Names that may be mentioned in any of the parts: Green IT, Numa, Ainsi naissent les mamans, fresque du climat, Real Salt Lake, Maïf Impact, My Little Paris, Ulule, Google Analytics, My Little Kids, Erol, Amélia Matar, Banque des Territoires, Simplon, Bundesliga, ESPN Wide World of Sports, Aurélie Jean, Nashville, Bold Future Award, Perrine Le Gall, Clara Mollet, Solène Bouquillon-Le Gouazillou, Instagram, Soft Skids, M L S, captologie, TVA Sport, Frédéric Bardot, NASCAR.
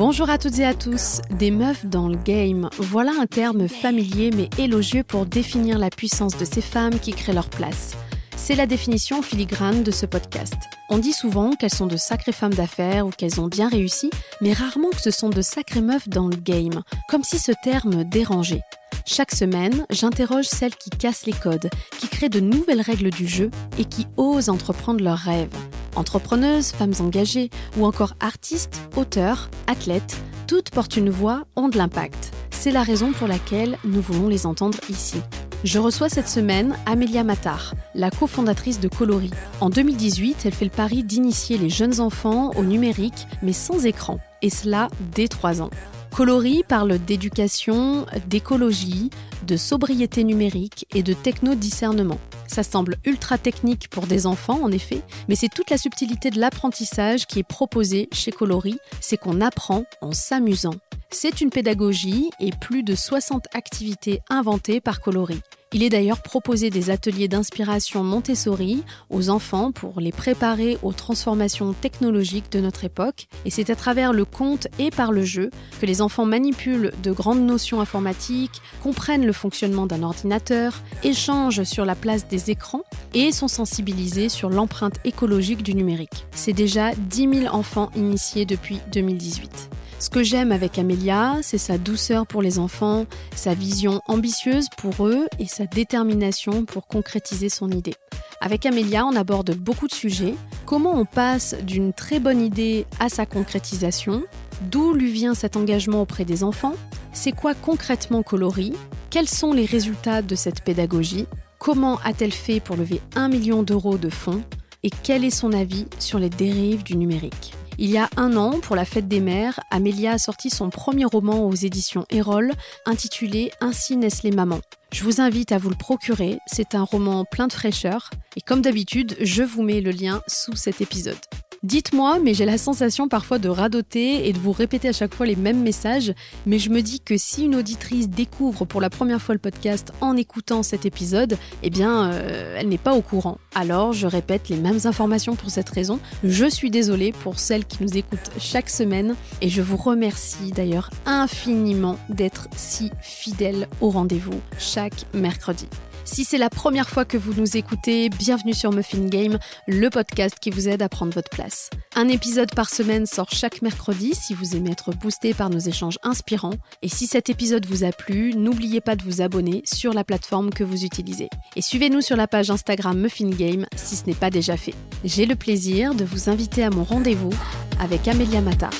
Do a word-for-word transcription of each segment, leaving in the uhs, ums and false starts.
Bonjour à toutes et à tous, des meufs dans le game, voilà un terme familier mais élogieux pour définir la puissance de ces femmes qui créent leur place. C'est la définition filigrane de ce podcast. On dit souvent qu'elles sont de sacrées femmes d'affaires ou qu'elles ont bien réussi, mais rarement que ce sont de sacrées meufs dans le game, comme si ce terme dérangeait. Chaque semaine, j'interroge celles qui cassent les codes, qui créent de nouvelles règles du jeu et qui osent entreprendre leurs rêves. Entrepreneuses, femmes engagées ou encore artistes, auteurs, athlètes, toutes portent une voix, ont de l'impact. C'est la raison pour laquelle nous voulons les entendre ici. Je reçois cette semaine Amélia Matar, la cofondatrice de Colori. En deux mille dix-huit, elle fait le pari d'initier les jeunes enfants au numérique, mais sans écran, et cela dès trois ans. Colori parle d'éducation, d'écologie, de sobriété numérique et de techno-discernement. Ça semble ultra technique pour des enfants, en effet, mais c'est toute la subtilité de l'apprentissage qui est proposée chez Colori, c'est qu'on apprend en s'amusant. C'est une pédagogie et plus de soixante activités inventées par Colori. Il est d'ailleurs proposé des ateliers d'inspiration Montessori aux enfants pour les préparer aux transformations technologiques de notre époque. Et c'est à travers le conte et par le jeu que les enfants manipulent de grandes notions informatiques, comprennent le fonctionnement d'un ordinateur, échangent sur la place des écrans et sont sensibilisés sur l'empreinte écologique du numérique. C'est déjà dix mille enfants initiés depuis deux mille dix-huit. Ce que j'aime avec Amélia, c'est sa douceur pour les enfants, sa vision ambitieuse pour eux et sa détermination pour concrétiser son idée. Avec Amélia, on aborde beaucoup de sujets. Comment on passe d'une très bonne idée à sa concrétisation ? D'où lui vient cet engagement auprès des enfants ? C'est quoi concrètement Colori ? Quels sont les résultats de cette pédagogie ? Comment a-t-elle fait pour lever un million d'euros de fonds ? Et quel est son avis sur les dérives du numérique ? Il y a un an, pour la fête des mères, Amélia a sorti son premier roman aux éditions Erol, intitulé « Ainsi naissent les mamans ». Je vous invite à vous le procurer, c'est un roman plein de fraîcheur. Et comme d'habitude, je vous mets le lien sous cet épisode. Dites-moi, mais j'ai la sensation parfois de radoter et de vous répéter à chaque fois les mêmes messages, mais je me dis que si une auditrice découvre pour la première fois le podcast en écoutant cet épisode, eh bien, euh, elle n'est pas au courant. Alors, je répète les mêmes informations pour cette raison. Je suis désolée pour celles qui nous écoutent chaque semaine et je vous remercie d'ailleurs infiniment d'être si fidèles au rendez-vous chaque mercredi. Si c'est la première fois que vous nous écoutez, bienvenue sur Muffin Game, le podcast qui vous aide à prendre votre place. Un épisode par semaine sort chaque mercredi si vous aimez être boosté par nos échanges inspirants. Et si cet épisode vous a plu, n'oubliez pas de vous abonner sur la plateforme que vous utilisez. Et suivez-nous sur la page Instagram Muffin Game si ce n'est pas déjà fait. J'ai le plaisir de vous inviter à mon rendez-vous avec Amélia Matar.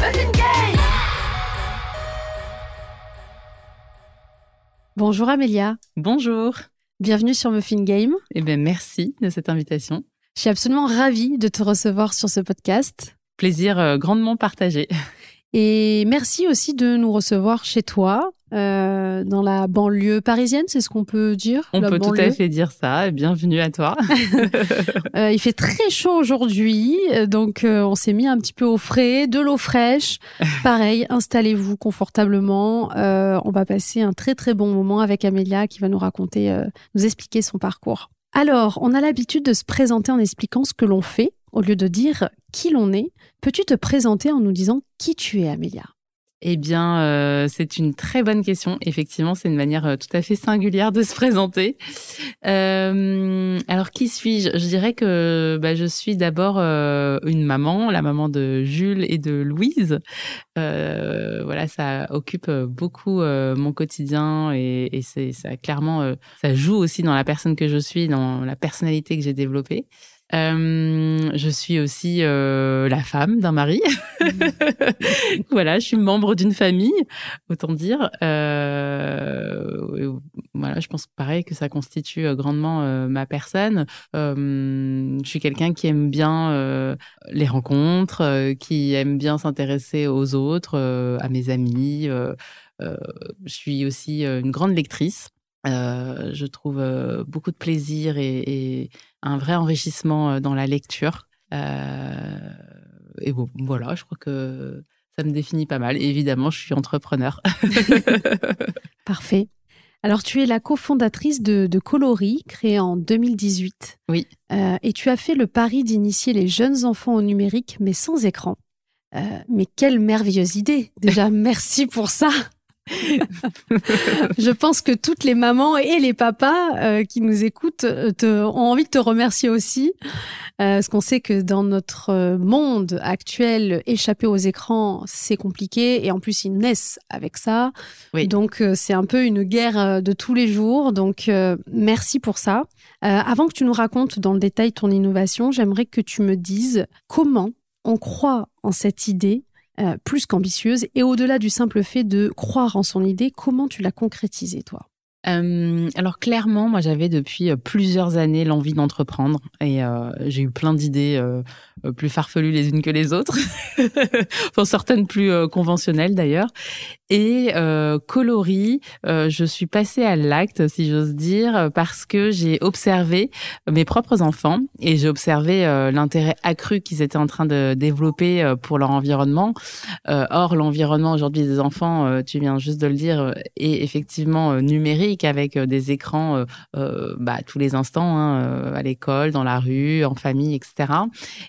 Muffin Game ! Bonjour Amélia. Bonjour. Bienvenue sur Muffin Game. Eh bien, merci de cette invitation. Je suis absolument ravie de te recevoir sur ce podcast. Plaisir euh, grandement partagé. Et merci aussi de nous recevoir chez toi, euh, dans la banlieue parisienne, c'est ce qu'on peut dire? On peut banlieue. Tout à fait dire ça. Bienvenue à toi. euh, il fait très chaud aujourd'hui, donc euh, on s'est mis un petit peu au frais, de l'eau fraîche. Pareil, installez-vous confortablement. Euh, on va passer un très très bon moment avec Amélia qui va nous raconter, euh, nous expliquer son parcours. Alors, on a l'habitude de se présenter en expliquant ce que l'on fait. Au lieu de dire qui l'on est, peux-tu te présenter en nous disant qui tu es, Amélia ? Eh bien, euh, c'est une très bonne question. Effectivement, c'est une manière tout à fait singulière de se présenter. Euh, alors, qui suis-je ? Je dirais que bah, je suis d'abord euh, une maman, la maman de Jules et de Louise. Euh, voilà, ça occupe beaucoup euh, mon quotidien et, et c'est, ça clairement, euh, ça joue aussi dans la personne que je suis, dans la personnalité que j'ai développée. Euh, je suis aussi euh, la femme d'un mari. Voilà, je suis membre d'une famille, autant dire. Euh, voilà, je pense pareil que ça constitue grandement euh, ma personne. Euh, je suis quelqu'un qui aime bien euh, les rencontres, euh, qui aime bien s'intéresser aux autres, euh, à mes amis. Euh, euh, je suis aussi une grande lectrice. Euh, je trouve euh, beaucoup de plaisir et, et un vrai enrichissement euh, dans la lecture. Euh, et bon, voilà, je crois que ça me définit pas mal. Et évidemment, je suis entrepreneur. Parfait. Alors, tu es la cofondatrice de, de Colori, créée en deux mille dix-huit. Oui. Euh, et tu as fait le pari d'initier les jeunes enfants au numérique, mais sans écran. Euh, mais quelle merveilleuse idée. Déjà, merci pour ça. Je pense que toutes les mamans et les papas euh, qui nous écoutent te, ont envie de te remercier aussi, euh, parce qu'on sait que dans notre monde actuel, échapper aux écrans, c'est compliqué, et en plus ils naissent avec ça, oui. donc euh, c'est un peu une guerre de tous les jours, donc euh, merci pour ça. Euh, avant que tu nous racontes dans le détail ton innovation, j'aimerais que tu me dises comment on croit en cette idée Euh, plus qu'ambitieuse, et au-delà du simple fait de croire en son idée, comment tu l'as concrétisée, toi ? Euh, alors clairement, moi j'avais depuis plusieurs années l'envie d'entreprendre et euh, j'ai eu plein d'idées euh, plus farfelues les unes que les autres, enfin certaines plus euh, conventionnelles d'ailleurs. Et euh, Colori, euh, je suis passée à l'acte, si j'ose dire, parce que j'ai observé mes propres enfants et j'ai observé euh, l'intérêt accru qu'ils étaient en train de développer euh, pour leur environnement. Euh, or, l'environnement aujourd'hui des enfants, euh, tu viens juste de le dire, est effectivement euh, numérique, avec des écrans euh, euh, bah, tous les instants, hein, à l'école, dans la rue, en famille, et cetera.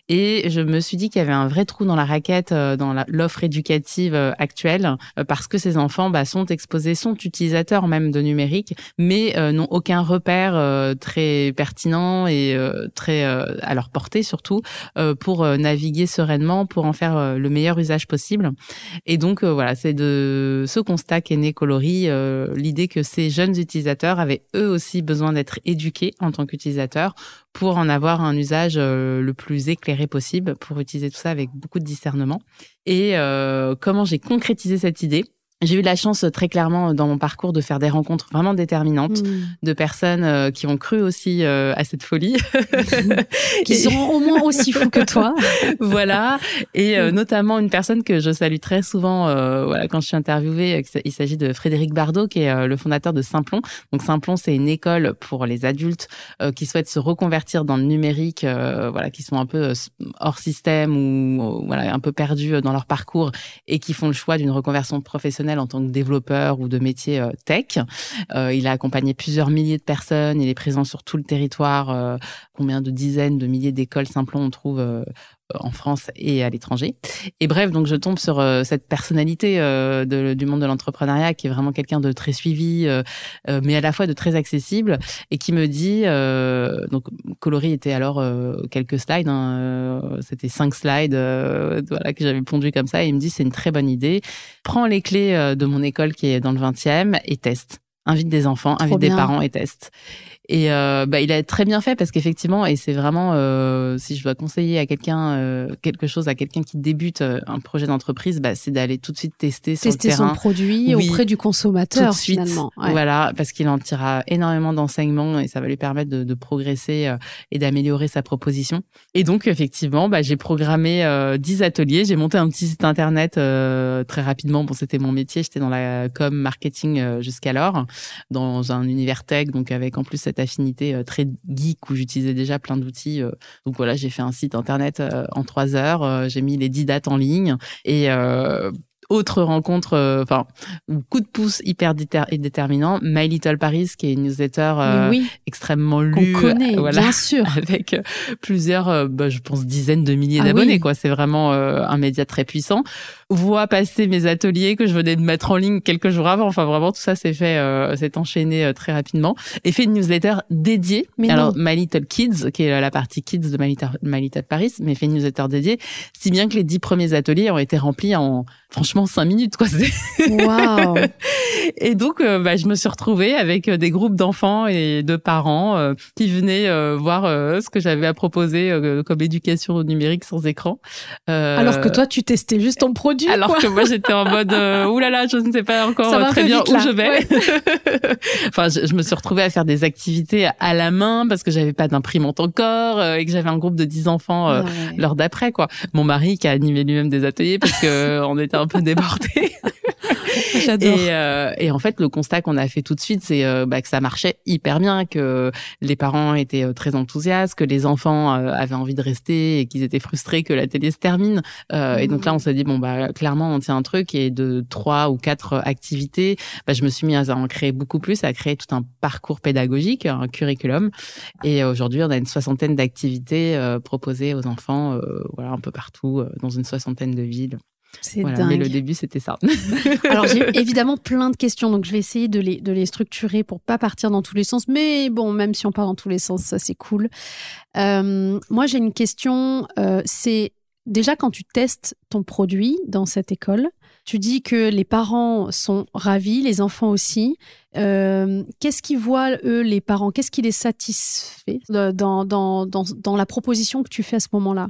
Et je me suis dit qu'il y avait un vrai trou dans la raquette, euh, dans la, l'offre éducative euh, actuelle, euh, parce que ces enfants bah, sont exposés, sont utilisateurs même de numérique, mais euh, n'ont aucun repère euh, très pertinent et euh, très euh, à leur portée surtout, euh, pour euh, naviguer sereinement, pour en faire euh, le meilleur usage possible. Et donc, euh, voilà, c'est de ce constat qu'est né Colori, euh, l'idée que ces jeunes utilisateurs avaient eux aussi besoin d'être éduqués en tant qu'utilisateurs pour en avoir un usage le plus éclairé possible, pour utiliser tout ça avec beaucoup de discernement. Et euh, comment j'ai concrétisé cette idée ? J'ai eu la chance très clairement dans mon parcours de faire des rencontres vraiment déterminantes, mmh. de personnes euh, qui ont cru aussi euh, à cette folie. Qui sont au moins aussi fous que toi. Voilà. Et euh, notamment une personne que je salue très souvent euh, voilà, quand je suis interviewée. Il s'agit de Frédéric Bardot, qui est euh, le fondateur de Simplon. Donc Simplon, c'est une école pour les adultes euh, qui souhaitent se reconvertir dans le numérique, euh, voilà, qui sont un peu euh, hors système ou euh, voilà, un peu perdus dans leur parcours et qui font le choix d'une reconversion professionnelle en tant que développeur ou de métier tech. Euh, il a accompagné plusieurs milliers de personnes. Il est présent sur tout le territoire. Euh, combien de dizaines de milliers d'écoles Simplon on trouve euh, en France et à l'étranger. Et bref, donc je tombe sur euh, cette personnalité euh, de, du monde de l'entrepreneuriat qui est vraiment quelqu'un de très suivi, euh, euh, mais à la fois de très accessible, et qui me dit... Euh, donc, Colori était alors euh, quelques slides, hein, euh, c'était cinq slides euh, voilà, que j'avais pondu comme ça, et il me dit, c'est une très bonne idée. Prends les clés euh, de mon école qui est dans le vingtième et teste. Invite des enfants, Trop invite bien. Des parents et teste. Et euh, bah, il a très bien fait, parce qu'effectivement, et c'est vraiment, euh, si je dois conseiller à quelqu'un euh, quelque chose à quelqu'un qui débute un projet d'entreprise, bah, c'est d'aller tout de suite tester, tester sur le terrain. Tester son produit oui, auprès du consommateur, tout de suite, finalement. Ouais. Voilà, parce qu'il en tirera énormément d'enseignements et ça va lui permettre de, de progresser euh, et d'améliorer sa proposition. Et donc, effectivement, bah, j'ai programmé euh, dix ateliers. J'ai monté un petit site internet euh, très rapidement. Bon, c'était mon métier. J'étais dans la com marketing euh, jusqu'alors, dans un univers tech, donc avec en plus cette affinité euh, très geek où j'utilisais déjà plein d'outils. Euh, donc voilà, j'ai fait un site internet euh, en trois heures. Euh, j'ai mis les dix dates en ligne et euh, autre rencontre, euh, enfin coup de pouce hyper déter- et déterminant. My Little Paris, qui est une newsletter euh, oui, extrêmement lue, qu'on connaît, euh, voilà, bien sûr, avec plusieurs, euh, bah, je pense dizaines de milliers ah d'abonnés. Oui. Quoi, c'est vraiment euh, un média très puissant. Vois passer mes ateliers que je venais de mettre en ligne quelques jours avant. Enfin, vraiment, tout ça s'est fait, euh, s'est enchaîné euh, très rapidement. Et fait une newsletter dédiée. Mais Alors, non. My Little Kids, qui est la partie kids de My Little, My Little Paris, mais fait une newsletter dédiée. Si bien que les dix premiers ateliers ont été remplis en, franchement, cinq minutes, quoi. Waouh! Et donc, euh, bah, je me suis retrouvée avec des groupes d'enfants et de parents euh, qui venaient euh, voir euh, ce que j'avais à proposer euh, comme éducation numérique sans écran. Euh... Alors que toi, tu testais juste ton produit. Alors quoi. Que moi j'étais en mode euh, ouh là là, je ne sais pas encore euh, très bien vite, où là. Je vais. Ouais. Enfin, je, je me suis retrouvée à faire des activités à la main parce que j'avais pas d'imprimante encore euh, et que j'avais un groupe de dix enfants euh, ouais. l'heure d'après quoi. Mon mari qui a animé lui-même des ateliers parce que on était un peu débordés. J'adore. Et, euh, et en fait, le constat qu'on a fait tout de suite, c'est euh, bah, que ça marchait hyper bien, que les parents étaient très enthousiastes, que les enfants euh, avaient envie de rester et qu'ils étaient frustrés que la télé se termine. Euh, mmh. Et donc là, on s'est dit, bon, bah, clairement, on tient un truc. Et de trois ou quatre activités, bah, je me suis mis à en créer beaucoup plus, à créer tout un parcours pédagogique, un curriculum. Et aujourd'hui, on a une soixantaine d'activités euh, proposées aux enfants, euh, voilà, un peu partout, euh, dans une soixantaine de villes. C'est voilà, dingue. Mais le début, c'était ça. Alors, j'ai évidemment plein de questions, donc je vais essayer de les, de les structurer pour pas partir dans tous les sens. Mais bon, même si on part dans tous les sens, ça, c'est cool. Euh, moi, j'ai une question. Euh, c'est déjà quand tu testes ton produit dans cette école, tu dis que les parents sont ravis, les enfants aussi. Euh, qu'est-ce qu'ils voient, eux, les parents? Qu'est-ce qui les satisfait dans, dans, dans, dans la proposition que tu fais à ce moment-là?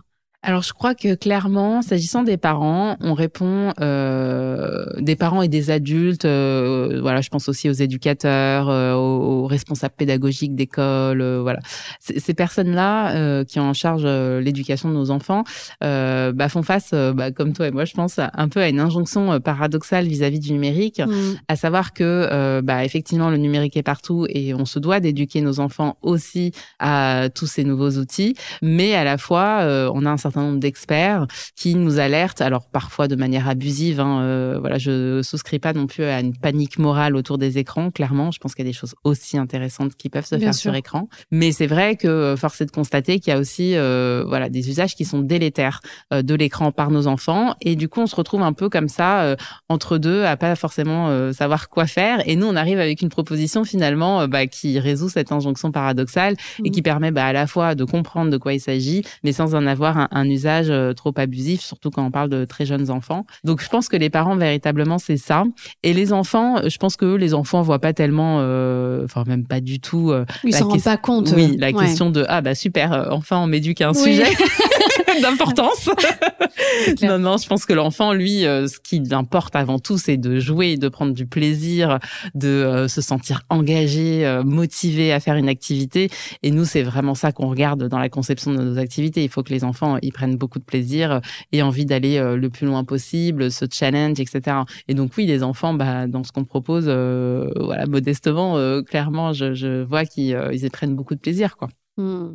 Alors, je crois que clairement, s'agissant des parents, on répond euh, des parents et des adultes. Euh, voilà, je pense aussi aux éducateurs, euh, aux, aux responsables pédagogiques d'école. Euh, voilà, C- ces personnes-là euh, qui ont en charge euh, l'éducation de nos enfants euh, bah, font face, euh, bah, comme toi et moi, je pense, un peu à une injonction paradoxale vis-à-vis du numérique, mmh. à savoir que, euh, bah, effectivement, le numérique est partout et on se doit d'éduquer nos enfants aussi à tous ces nouveaux outils, mais à la fois, euh, on a un certain un nombre d'experts qui nous alertent, alors parfois de manière abusive. Hein, euh, voilà, je souscris pas non plus à une panique morale autour des écrans. Clairement, je pense qu'il y a des choses aussi intéressantes qui peuvent se Bien faire sûr. Sur écran. Mais c'est vrai que force est de constater qu'il y a aussi, euh, voilà, des usages qui sont délétères euh, de l'écran par nos enfants. Et du coup, on se retrouve un peu comme ça euh, entre deux, à pas forcément euh, savoir quoi faire. Et nous, on arrive avec une proposition finalement euh, bah, qui résout cette injonction paradoxale mmh. et qui permet bah, à la fois de comprendre de quoi il s'agit, mais sans en avoir un, un un usage trop abusif, surtout quand on parle de très jeunes enfants. Donc, je pense que les parents, véritablement, c'est ça. Et les enfants, je pense que les enfants voient pas tellement, euh, enfin, même pas du tout... Euh, Ils s'en rendent que... pas compte. Oui, la ouais. question de « Ah, bah super, euh, enfin, on m'éduque à un oui. sujet d'importance. » Non, non, je pense que l'enfant, lui, euh, ce qui l'importe avant tout, c'est de jouer, de prendre du plaisir, de euh, se sentir engagé, euh, motivé à faire une activité. Et nous, c'est vraiment ça qu'on regarde dans la conception de nos activités. Il faut que les enfants ils prennent beaucoup de plaisir et envie d'aller le plus loin possible, se challenge, et cetera. Et donc oui, les enfants, bah, dans ce qu'on propose, euh, voilà, modestement, euh, clairement, je, je vois qu'ils euh, ils y prennent beaucoup de plaisir, quoi. Mmh.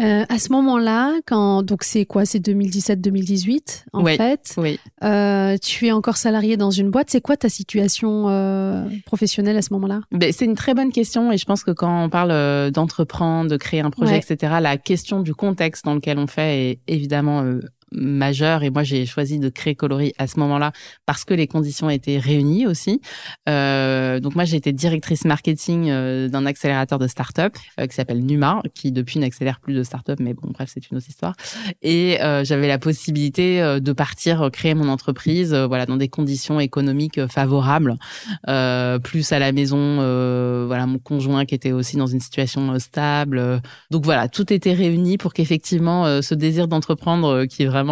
Euh, à ce moment-là, quand donc c'est quoi, c'est deux mille dix-sept deux mille dix-huit en oui, fait. Oui. Euh, tu es encore salarié dans une boîte. C'est quoi ta situation euh, professionnelle à ce moment-là? Ben c'est une très bonne question et je pense que quand on parle d'entreprendre, de créer un projet, ouais. et cetera, la question du contexte dans lequel on fait est évidemment euh, majeur et moi j'ai choisi de créer Colori à ce moment-là parce que les conditions étaient réunies aussi. Euh, donc moi j'ai été directrice marketing euh, d'un accélérateur de start-up euh, qui s'appelle Numa, qui depuis n'accélère plus de start-up, mais bon bref c'est une autre histoire. Et euh, j'avais la possibilité euh, de partir euh, créer mon entreprise, euh, voilà dans des conditions économiques euh, favorables, euh, plus à la maison, euh, voilà mon conjoint qui était aussi dans une situation euh, stable. Euh, donc voilà tout était réuni pour qu'effectivement euh, ce désir d'entreprendre euh, qui est vraiment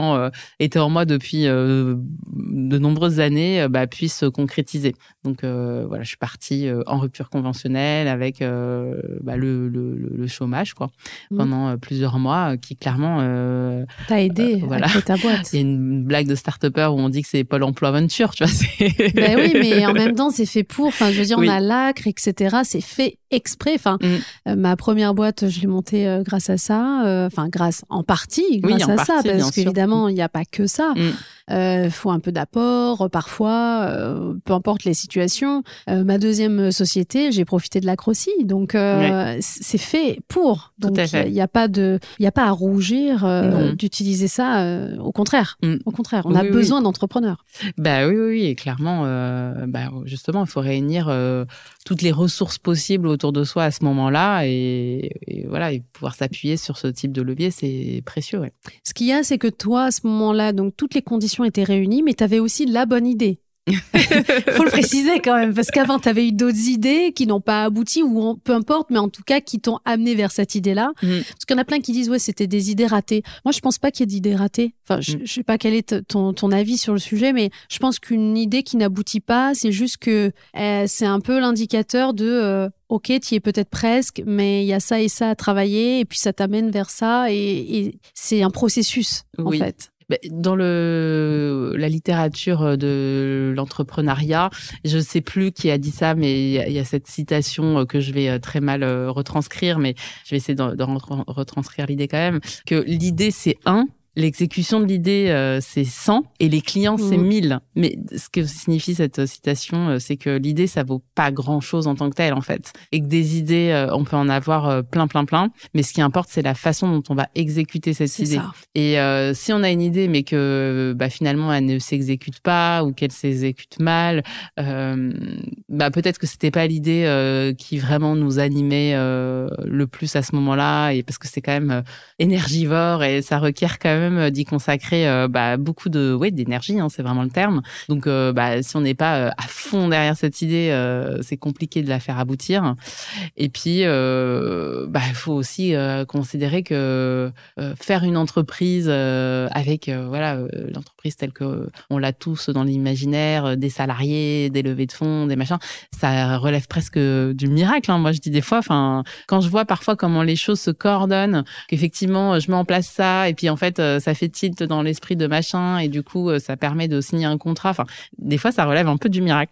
était en moi depuis euh, de nombreuses années, bah, puisse se concrétiser. Donc euh, voilà, je suis partie euh, en rupture conventionnelle avec euh, bah, le, le, le chômage quoi, mmh. pendant euh, plusieurs mois, qui clairement euh, t'a aidé euh, voilà. à créer ta boîte. Il y a une blague de start-upper où on dit que c'est Pôle emploi venture, tu vois. C'est... Ben oui, mais en même temps, c'est fait pour. Enfin, je veux dire, oui. on a l'acre, et cetera. C'est fait exprès. Enfin, mmh. euh, ma première boîte, je l'ai montée euh, grâce à ça. Euh, enfin, grâce en partie, grâce oui, en à partie, ça, parce qu'évidemment. Évidemment, il n'y a pas que ça. Il mm. euh, faut un peu d'apport, parfois, euh, peu importe les situations. Euh, ma deuxième société, j'ai profité de la crossie. Donc, euh, ouais. c'est fait pour. Donc, il n'y a, a pas de, il n'y a pas à rougir euh, d'utiliser ça. Euh, au contraire, mm. au contraire, on oui, a oui, besoin oui. d'entrepreneurs. Bah oui, oui, oui. Et clairement, euh, bah, justement, il faut réunir euh, toutes les ressources possibles autour de soi à ce moment-là. Et, et voilà, et pouvoir s'appuyer sur ce type de levier, c'est précieux. Ouais. Ce qu'il y a, c'est que toi, à ce moment-là, donc toutes les conditions étaient réunies, mais tu avais aussi la bonne idée. Faut le préciser quand même, parce qu'avant, tu avais eu d'autres idées qui n'ont pas abouti, ou on, peu importe, mais en tout cas, qui t'ont amené vers cette idée-là. Mm. Parce qu'il y en a plein qui disent, ouais, c'était des idées ratées. Moi, je pense pas qu'il y ait d'idées ratées. Enfin, je, je sais pas quel est t- ton, ton avis sur le sujet, mais je pense qu'une idée qui n'aboutit pas, c'est juste que euh, c'est un peu l'indicateur de... Euh, ok, tu y es peut-être presque, mais il y a ça et ça à travailler, et puis ça t'amène vers ça, et, et c'est un processus, oui. en fait. Dans le, la littérature de l'entrepreneuriat, je ne sais plus qui a dit ça, mais il y, y a cette citation que je vais très mal retranscrire, mais je vais essayer de, de retranscrire l'idée quand même, que l'idée, c'est un, l'exécution de l'idée, euh, c'est cent et les clients, c'est mille. Mais ce que signifie cette citation, euh, c'est que l'idée, ça vaut pas grand-chose en tant que telle, en fait. Et que des idées, euh, on peut en avoir euh, plein, plein, plein. Mais ce qui importe, c'est la façon dont on va exécuter cette idée. Ça. Et euh, si on a une idée, mais que bah, finalement, elle ne s'exécute pas ou qu'elle s'exécute mal, euh, bah, peut-être que c'était pas l'idée euh, qui vraiment nous animait euh, le plus à ce moment-là. Et parce que c'est quand même euh, énergivore et ça requiert quand même d'y consacrer euh, bah, beaucoup de ouais, d'énergie, hein, c'est vraiment le terme. Donc, euh, bah, si on n'est pas euh, à fond derrière cette idée, euh, c'est compliqué de la faire aboutir. Et puis, il euh, bah, faut aussi euh, considérer que euh, faire une entreprise euh, avec euh, voilà, euh, l'entreprise telle qu'on l'a tous dans l'imaginaire, euh, des salariés, des levées de fonds, des machins, ça relève presque du miracle. Hein. Moi, je dis des fois, quand je vois parfois comment les choses se coordonnent, qu'effectivement, je mets en place ça et puis en fait, ça fait tilt dans l'esprit de machin et du coup, ça permet de signer un contrat. Enfin, des fois, ça relève un peu du miracle.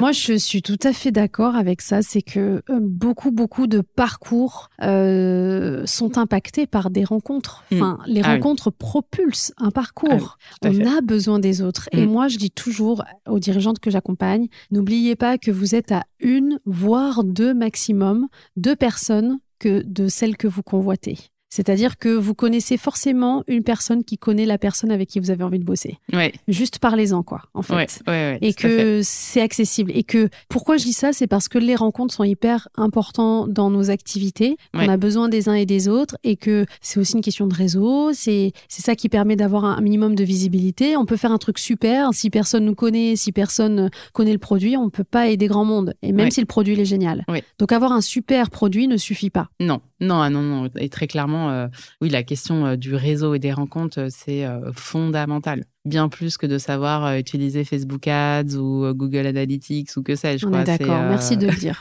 Moi, je suis tout à fait d'accord avec ça. C'est que beaucoup, beaucoup de parcours euh, sont impactés par des rencontres. Enfin, mmh. Les ah rencontres oui. propulsent un parcours. Ah oui, on a besoin des autres. Mmh. Et moi, je dis toujours aux dirigeantes que j'accompagne, n'oubliez pas que vous êtes à une, voire deux maximum, deux personnes que de celles que vous convoitez. C'est-à-dire que vous connaissez forcément une personne qui connaît la personne avec qui vous avez envie de bosser. Ouais. Juste parlez-en, quoi, en fait. Ouais, ouais, ouais, et que c'est accessible. Et que, pourquoi je dis ça, c'est parce que les rencontres sont hyper importantes dans nos activités. Ouais. On a besoin des uns et des autres. Et que c'est aussi une question de réseau. C'est, c'est ça qui permet d'avoir un minimum de visibilité. On peut faire un truc super. Si personne nous connaît, si personne connaît le produit, on ne peut pas aider grand monde. Et même ouais. si le produit, il est génial. Ouais. Donc, avoir un super produit ne suffit pas. Non, non, non, non. Et très clairement, Euh, oui, la question euh, du réseau et des rencontres, euh, c'est euh, fondamental. Bien plus que de savoir euh, utiliser Facebook Ads ou euh, Google Analytics ou que sais-je. On quoi. Est d'accord, c'est, euh... merci de le dire.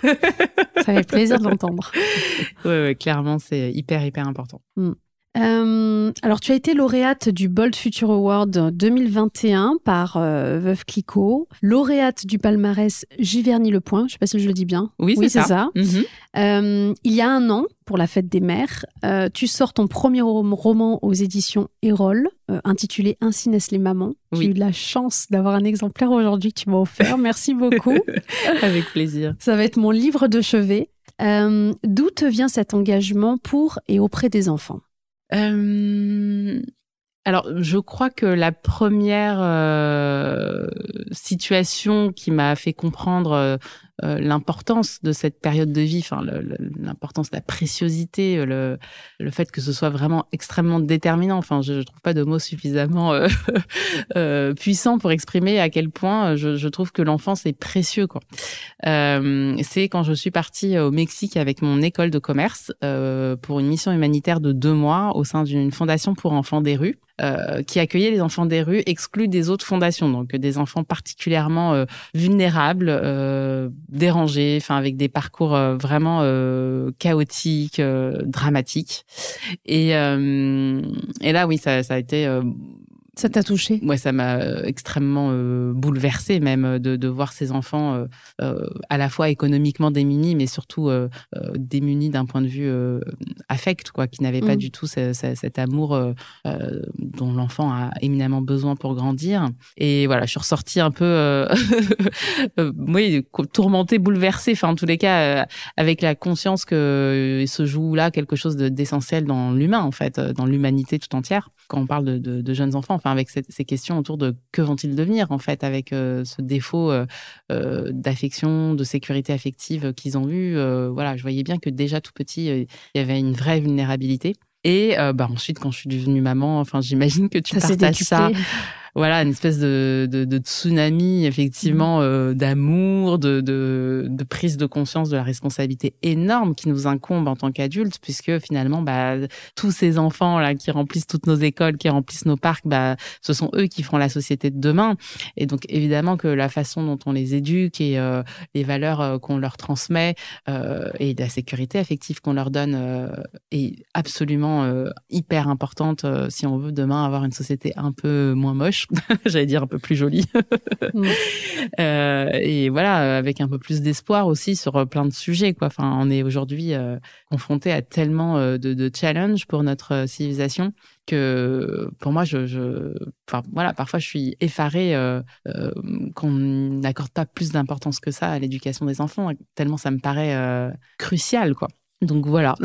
Ça fait plaisir de l'entendre. Oui, ouais, clairement, c'est hyper, hyper important. Mm. Euh, alors, tu as été lauréate du Bold Future Award deux mille vingt et un par euh, Veuve Clicquot, lauréate du palmarès Giverny-le-Point, je ne sais pas si je le dis bien. Oui, oui c'est, c'est ça. ça. Mm-hmm. Euh, il y a un an, pour la fête des mères, euh, tu sors ton premier roman aux éditions Erol, euh, intitulé « Ainsi naissent les mamans ». Oui. J'ai eu de la chance d'avoir un exemplaire aujourd'hui que tu m'as offert. Merci beaucoup. Avec plaisir. Ça va être mon livre de chevet. Euh, d'où te vient cet engagement pour et auprès des enfants ? Euh, alors, je crois que la première euh, situation qui m'a fait comprendre euh, l'importance de cette période de vie, enfin le, le, l'importance de la préciosité, le, le fait que ce soit vraiment extrêmement déterminant. Enfin, je ne trouve pas de mots suffisamment euh, euh, puissants pour exprimer à quel point je, je trouve que l'enfance est précieux, quoi. Euh, c'est quand je suis partie au Mexique avec mon école de commerce euh, pour une mission humanitaire de deux mois au sein d'une fondation pour enfants des rues. Euh, qui accueillait les enfants des rues exclus des autres fondations, donc des enfants particulièrement euh, vulnérables, euh, dérangés, enfin avec des parcours euh, vraiment euh, chaotiques, euh, dramatiques. Et, euh, et là, oui, ça, ça a été. Euh, ça t'a touchée ? Ouais, ça m'a extrêmement euh, bouleversée même de, de voir ces enfants euh, euh, à la fois économiquement démunis, mais surtout euh, euh, démunis d'un point de vue euh, affect, quoi, qui n'avaient mmh. pas du tout ce, ce, cet amour euh, euh, dont l'enfant a éminemment besoin pour grandir. Et voilà, je suis ressortie un peu, euh, oui, tourmentée, bouleversée, enfin en tous les cas, euh, avec la conscience que se joue là quelque chose d'essentiel dans l'humain, en fait, dans l'humanité tout entière. Quand on parle de, de, de jeunes enfants, enfin, avec cette, ces questions autour de que vont-ils devenir, en fait, avec euh, ce défaut euh, euh, d'affection, de sécurité affective qu'ils ont eu. Euh, voilà, je voyais bien que déjà tout petit, il euh, y avait une vraie vulnérabilité. Et euh, bah, ensuite, quand je suis devenue maman, enfin, j'imagine que tu ça partages ça. voilà, une espèce de, de, de tsunami, effectivement, euh, d'amour, de, de, de prise de conscience de la responsabilité énorme qui nous incombe en tant qu'adultes, puisque finalement, bah, tous ces enfants-là qui remplissent toutes nos écoles, qui remplissent nos parcs, bah, ce sont eux qui feront la société de demain. Et donc, évidemment, que la façon dont on les éduque et euh, les valeurs euh, qu'on leur transmet euh, et la sécurité affective qu'on leur donne euh, est absolument euh, hyper importante euh, si on veut demain avoir une société un peu moins moche, j'allais dire un peu plus jolie. mm. euh, et voilà, avec un peu plus d'espoir aussi sur plein de sujets, quoi. Enfin, on est aujourd'hui euh, confronté à tellement euh, de, de challenges pour notre civilisation que pour moi, je, je, enfin, voilà, parfois je suis effarée euh, euh, qu'on n'accorde pas plus d'importance que ça à l'éducation des enfants, tellement ça me paraît euh, crucial, quoi. Donc voilà.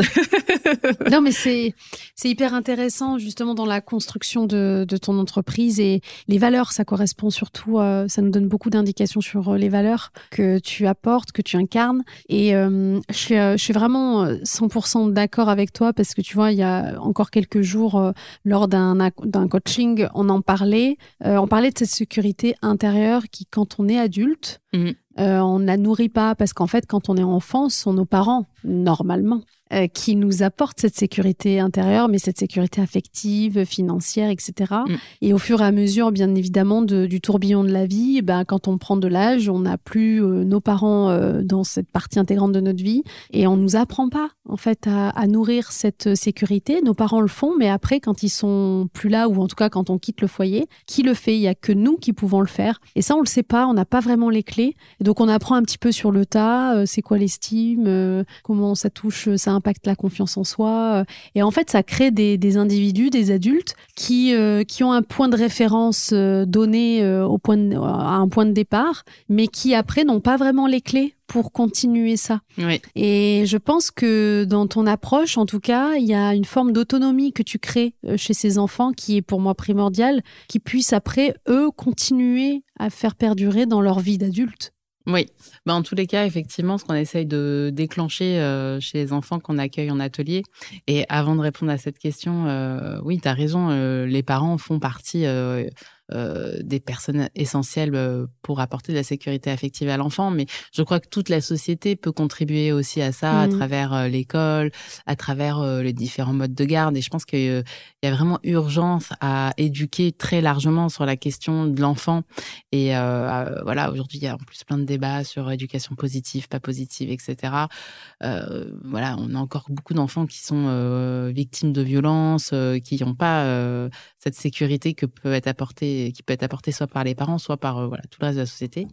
Non, mais c'est, c'est hyper intéressant, justement, dans la construction de, de ton entreprise. Et les valeurs, ça correspond surtout, euh, ça nous donne beaucoup d'indications sur les valeurs que tu apportes, que tu incarnes. Et euh, je, suis, euh, je suis vraiment cent pour cent d'accord avec toi, parce que tu vois, il y a encore quelques jours, euh, lors d'un, d'un coaching, on en parlait. Euh, on parlait de cette sécurité intérieure qui, quand on est adulte, mmh. Euh, on ne la nourrit pas, parce qu'en fait, quand on est enfant, ce sont nos parents, normalement, euh, qui nous apportent cette sécurité intérieure, mais cette sécurité affective, financière, et cetera. Mm. Et au fur et à mesure, bien évidemment, de, du tourbillon de la vie, ben, quand on prend de l'âge, on n'a plus euh, nos parents euh, dans cette partie intégrante de notre vie, et on ne nous apprend pas, en fait, à, à nourrir cette sécurité. Nos parents le font, mais après, quand ils ne sont plus là, ou en tout cas, quand on quitte le foyer, qui le fait ? Il n'y a que nous qui pouvons le faire. Et ça, on ne le sait pas, on n'a pas vraiment les clés. Donc, on apprend un petit peu sur le tas, euh, c'est quoi l'estime, euh, comment ça touche, ça impacte la confiance en soi. Euh, et en fait, ça crée des, des individus, des adultes qui, euh, qui ont un point de référence euh, donné euh, au point de, euh, à un point de départ, mais qui après n'ont pas vraiment les clés pour continuer ça. Oui. Et je pense que dans ton approche, en tout cas, il y a une forme d'autonomie que tu crées chez ces enfants qui est pour moi primordiale, qui puissent après, eux, continuer à faire perdurer dans leur vie d'adulte. Oui, ben, en tous les cas, effectivement, ce qu'on essaye de déclencher euh, chez les enfants qu'on accueille en atelier. Et avant de répondre à cette question, euh, oui, tu as raison, euh, les parents font partie euh, euh, des personnes essentielles euh, pour apporter de la sécurité affective à l'enfant. Mais je crois que toute la société peut contribuer aussi à ça, mmh. à travers euh, l'école, à travers euh, les différents modes de garde. Et je pense qu'il euh, y a vraiment urgence à éduquer très largement sur la question de l'enfant. Et euh, voilà, aujourd'hui, il y a en plus plein de débats sur éducation positive, pas positive, et cetera. Euh, voilà, on a encore beaucoup d'enfants qui sont euh, victimes de violences, euh, qui n'ont pas euh, cette sécurité que peut être apportée, qui peut être apportée soit par les parents, soit par euh, voilà, tout le reste de la société.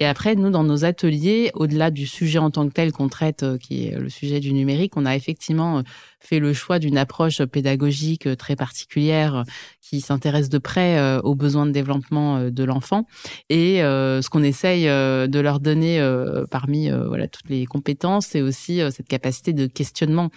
Et après, nous, dans nos ateliers, au-delà du sujet en tant que tel qu'on traite, euh, qui est le sujet du numérique, on a effectivement euh, fait le choix d'une approche pédagogique très particulière qui s'intéresse de près euh, aux besoins de développement euh, de l'enfant. Et euh, ce qu'on essaye euh, de leur donner euh, parmi euh, voilà, toutes les compétences, c'est aussi euh, cette capacité de questionnement.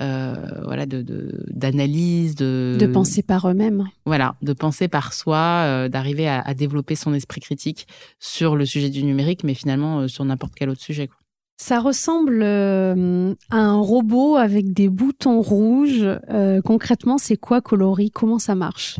Euh, voilà, de, de, d'analyse, de... de penser par eux-mêmes. Voilà, de penser par soi, euh, d'arriver à, à développer son esprit critique sur le sujet du numérique, mais finalement euh, sur n'importe quel autre sujet, quoi. Ça ressemble euh, à un robot avec des boutons rouges. Euh, concrètement, c'est quoi Colori ? Comment ça marche ?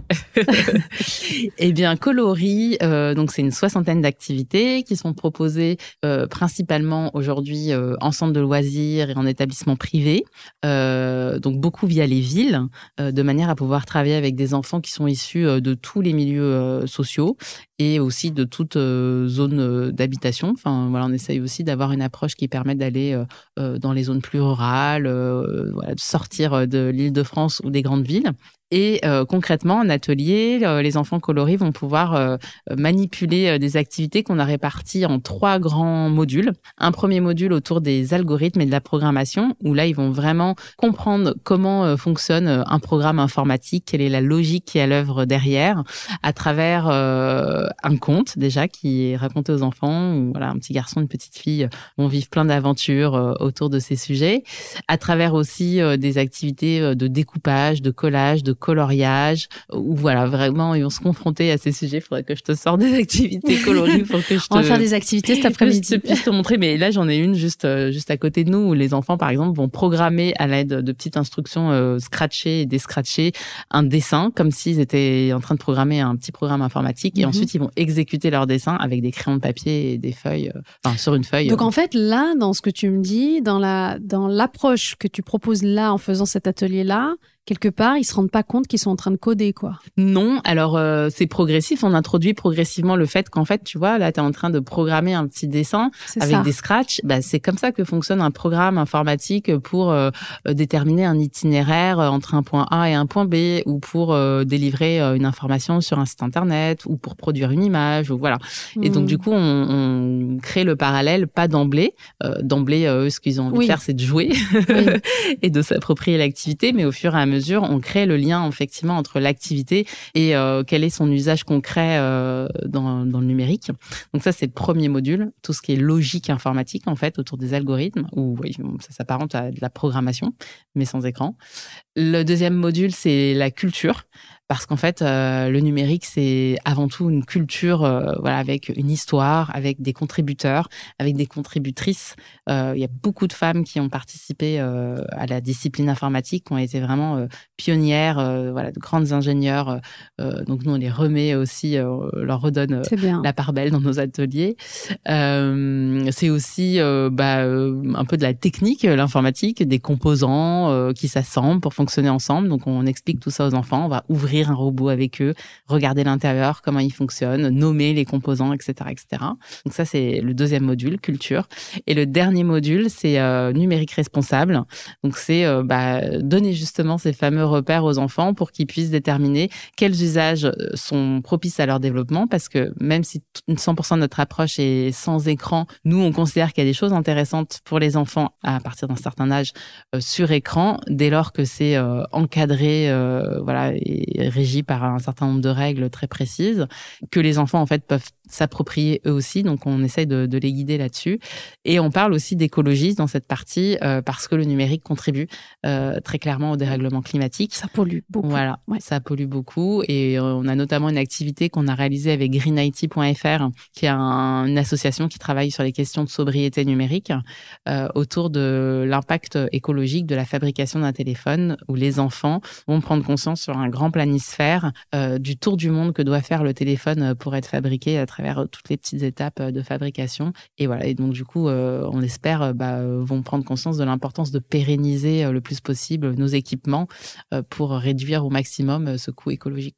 Eh bien, Colori, euh, donc c'est une soixantaine d'activités qui sont proposées euh, principalement aujourd'hui euh, en centre de loisirs et en établissements privés, euh, donc beaucoup via les villes, euh, de manière à pouvoir travailler avec des enfants qui sont issus euh, de tous les milieux euh, sociaux et aussi de toute euh, zone euh, d'habitation. Enfin, voilà, on essaye aussi d'avoir une approche qui qui permettent d'aller euh, dans les zones plus rurales, euh, voilà, de sortir de l'Île-de-France ou des grandes villes. Et euh, concrètement, en atelier, euh, les enfants Colori vont pouvoir euh, manipuler euh, des activités qu'on a réparties en trois grands modules. Un premier module autour des algorithmes et de la programmation, où là, ils vont vraiment comprendre comment euh, fonctionne un programme informatique, quelle est la logique qui est à l'œuvre derrière, à travers euh, un conte déjà qui est raconté aux enfants, où voilà, un petit garçon, une petite fille vont vivre plein d'aventures euh, autour de ces sujets, à travers aussi euh, des activités de découpage, de collage, de coloriage, ou voilà, vraiment, et on se confrontait à ces sujets. Il faudrait que je te sorte des activités coloriées pour que je te... On va faire des activités cet après-midi. Je puisse te montrer, mais là, j'en ai une juste, juste à côté de nous, où les enfants, par exemple, vont programmer à l'aide de petites instructions euh, scratchées et déscratchées un dessin, comme s'ils étaient en train de programmer un petit programme informatique, et mm-hmm. ensuite, ils vont exécuter leur dessin avec des crayons de papier et des feuilles, euh, enfin, sur une feuille. Donc, euh, en fait, là, dans ce que tu me dis, dans la, dans l'approche que tu proposes là, en faisant cet atelier-là, quelque part, ils se rendent pas compte qu'ils sont en train de coder, quoi. Non, alors euh, c'est progressif. On introduit progressivement le fait qu'en fait, tu vois, là, t'es en train de programmer un petit dessin c'est avec ça. Des scratchs. Bah, c'est comme ça que fonctionne un programme informatique pour euh, déterminer un itinéraire entre un point A et un point B, ou pour euh, délivrer une information sur un site internet, ou pour produire une image, ou voilà. Mmh. Et donc du coup, on, on crée le parallèle, pas d'emblée. Euh, d'emblée, euh, ce qu'ils ont envie oui. de faire, c'est de jouer oui. et de s'approprier l'activité, mais au fur et à mesure mesure, on crée le lien effectivement entre l'activité et euh, quel est son usage concret euh, dans, dans le numérique. Donc ça, c'est le premier module, tout ce qui est logique informatique en fait autour des algorithmes, où oui, ça s'apparente à de la programmation, mais sans écran. Le deuxième module, c'est la culture. Parce qu'en fait, euh, le numérique, c'est avant tout une culture, euh, voilà, avec une histoire, avec des contributeurs, avec des contributrices. Euh, il y a beaucoup de femmes qui ont participé euh, à la discipline informatique, qui ont été vraiment euh, pionnières, euh, voilà, de grandes ingénieures. Euh, donc nous, on les remet aussi, euh, on leur redonne euh, la part belle dans nos ateliers. Euh, c'est aussi euh, bah, euh, un peu de la technique, l'informatique, des composants euh, qui s'assemblent pour fonctionner ensemble. Donc on explique tout ça aux enfants, on va ouvrir un robot avec eux, regarder l'intérieur, comment il fonctionne, nommer les composants, et cetera, et cetera. Donc ça, c'est le deuxième module, culture. Et le dernier module, c'est euh, numérique responsable. Donc c'est euh, bah, donner justement ces fameux repères aux enfants pour qu'ils puissent déterminer quels usages sont propices à leur développement, parce que même si cent pour cent de notre approche est sans écran, nous, on considère qu'il y a des choses intéressantes pour les enfants à partir d'un certain âge euh, sur écran, dès lors que c'est euh, encadré, euh, voilà, et régi par un certain nombre de règles très précises que les enfants en fait peuvent s'approprier eux aussi, donc on essaye de, de les guider là-dessus. Et on parle aussi d'écologie dans cette partie euh, parce que le numérique contribue euh, très clairement au dérèglement climatique. Ça pollue beaucoup. Voilà, ouais. ça pollue beaucoup. Et euh, on a notamment une activité qu'on a réalisée avec Green I T point F R, qui est un, une association qui travaille sur les questions de sobriété numérique euh, autour de l'impact écologique de la fabrication d'un téléphone, où les enfants vont prendre conscience sur un grand planisphère euh, du tour du monde que doit faire le téléphone pour être fabriqué à travers toutes les petites étapes de fabrication. Et voilà. Et donc, du coup, euh, on espère bah, vont prendre conscience de l'importance de pérenniser euh, le plus possible nos équipements euh, pour réduire au maximum euh, ce coût écologique.